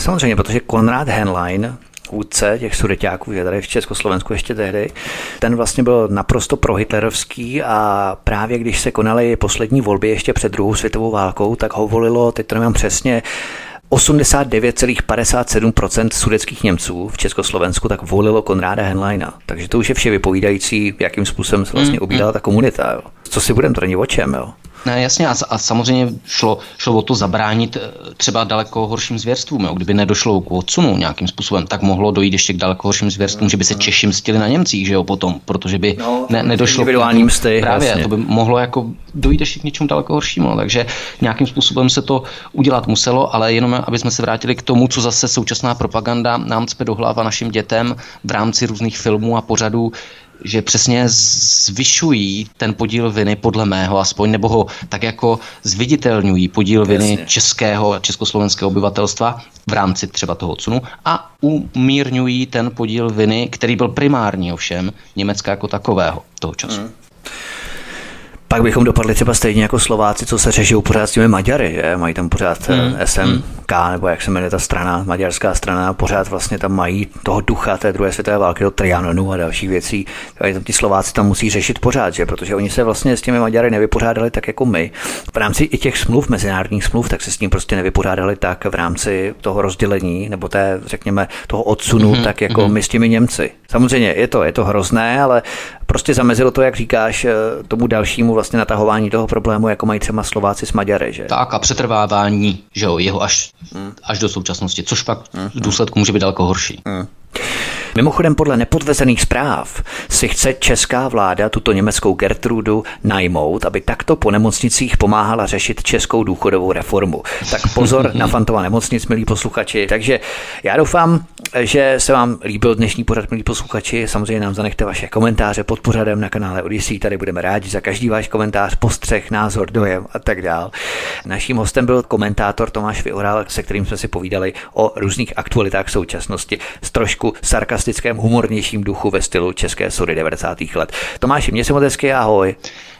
Samozřejmě, protože Konrad Henlein, vůdce těch sudeťáků, je tady v Československu ještě tehdy, ten vlastně byl naprosto prohitlerovský a právě když se konaly poslední volby ještě před druhou světovou válkou, tak ho volilo, teď to nemám přesně, 89,57% sudeckých Němců v Československu tak volilo Konráda Henleina. Takže to už je vše vypovídající, jakým způsobem se vlastně obídala ta komunita. Jo. Co si budeme, to není o čem, jo? Ne, jasně, a samozřejmě šlo o to zabránit třeba daleko horším zvěrstvům. Jo. Kdyby nedošlo k odsunu nějakým způsobem, tak mohlo dojít ještě k daleko horším zvěrstvům, že by se Češi mstili na Němcích, že jo, potom, protože by nedošlo individuální msty. Právě, jasně. To by mohlo jako dojít ještě k něčemu daleko horšímu, no. Takže nějakým způsobem se to udělat muselo, ale jenom aby jsme se vrátili k tomu, co zase současná propaganda nám cpe do hlav a našim dětem v rámci různých filmů a pořadů, že přesně zvyšují ten podíl viny, podle mého aspoň, nebo ho tak jako zviditelňují podíl viny českého a československého obyvatelstva v rámci třeba toho odsunu a umírňují ten podíl viny, který byl primární ovšem Německa jako takového toho času. Pak bychom dopadli třeba stejně jako Slováci, co se řešou pořád s těmi Maďary, že? Mají tam pořád SMK, nebo jak se jmenuje ta strana, maďarská strana, pořád vlastně tam mají toho ducha té druhé světové války, do Trianonu a dalších věcí. A tam ti Slováci tam musí řešit pořád, že? Protože oni se vlastně s těmi Maďary nevypořádali tak jako my. V rámci i těch smluv, mezinárodních smluv, tak se s tím prostě nevypořádali tak v rámci toho rozdělení, nebo té, řekněme, toho odsunu, tak jako my s těmi Němci. Samozřejmě je to hrozné, ale prostě zamezilo to, jak říkáš, tomu dalšímu vlastně natahování toho problému, jako mají třeba Slováci s Maďary, že? Tak a přetrvávání, že jo, jeho až do současnosti, což pak v důsledku může být daleko horší. Mimochodem, podle nepotvrzených zpráv si chce česká vláda tuto německou Gertrudu najmout, aby takto po nemocnicích pomáhala řešit českou důchodovou reformu. Tak pozor na Fantova nemocnic, milí posluchači. Takže já doufám, že se vám líbil dnešní pořad, milí posluchači. Samozřejmě nám zanechte vaše komentáře pod pořadem na kanále Odisí. Tady budeme rádi za každý váš komentář, postřeh, názor, dojem a tak dál. Naším hostem byl komentátor Tomáš Vyoral, se kterým jsme si povídali o různých aktualitách současnosti s trošku sarkastickým humornějším duchu ve stylu české sory 90. let. Tomáši, mě se moc hezky, ahoj.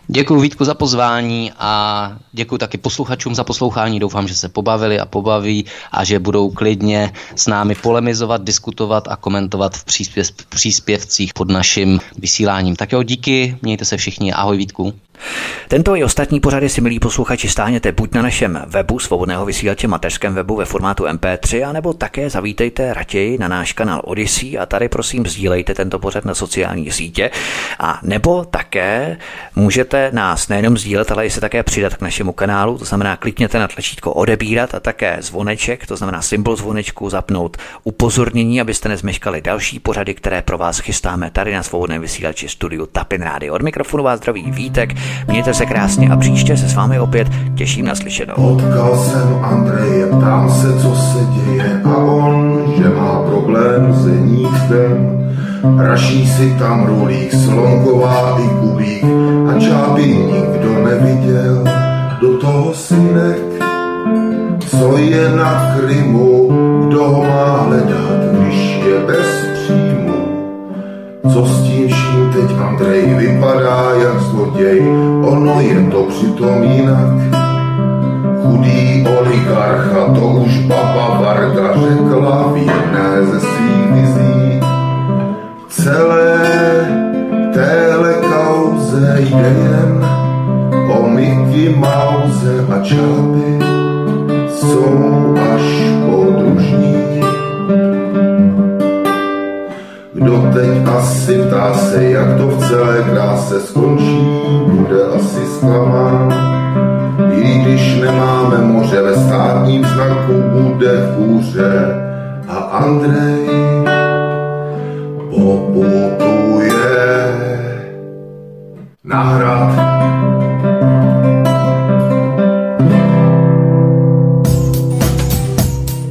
Děkuji Vítku za pozvání a děkuji taky posluchačům za poslouchání. Doufám, že se pobavili a pobaví a že budou klidně s námi polemizovat, diskutovat a komentovat v příspěvcích pod naším vysíláním. Tak jo, díky, mějte se všichni, ahoj Vítku. Tento i ostatní pořady si, milí posluchači, stáhněte buď na našem webu Svobodného vysílače, mateřském webu ve formátu MP3, anebo také zavítejte raději na náš kanál Odisí a tady prosím sdílejte tento pořad na sociální sítě, a nebo také můžete nás nejenom sdílet, ale i se také přidat k našemu kanálu, to znamená klikněte na tlačítko odebírat a také zvoneček, to znamená symbol zvonečku, zapnout upozornění, abyste nezmeškali další pořady, které pro vás chystáme tady na Svobodném vysílači studiu Tapin-radio. Od mikrofonu vás zdraví Vítek. Mějte se krásně a příště se s vámi opět těším na slyšenou. Potkal jsem Andreje, ptám se, co se děje, a on, že má problém s jeníktem. Raší si tam rulík, Slonková i Kubík, a Čáby nikdo neviděl, do toho synek. Co je na Krymu, kdo ho má hledat, když je bez příjmu? Co s tím vším teď Andrej vypadá jak zloděj, ono je to přitom jinak. Chudý oligarcha, to už baba Varga řekla v jedné ze svých vizí. Celé téhle kauze jde jen o Mickey Mouse a Čáby jsou až podružní. Kdo teď asi ptá se, jak to v celé kráse skončí, bude asi zklamán. I když nemáme moře, ve státním znaku bude hůře. A Andrej poputuje na hrad.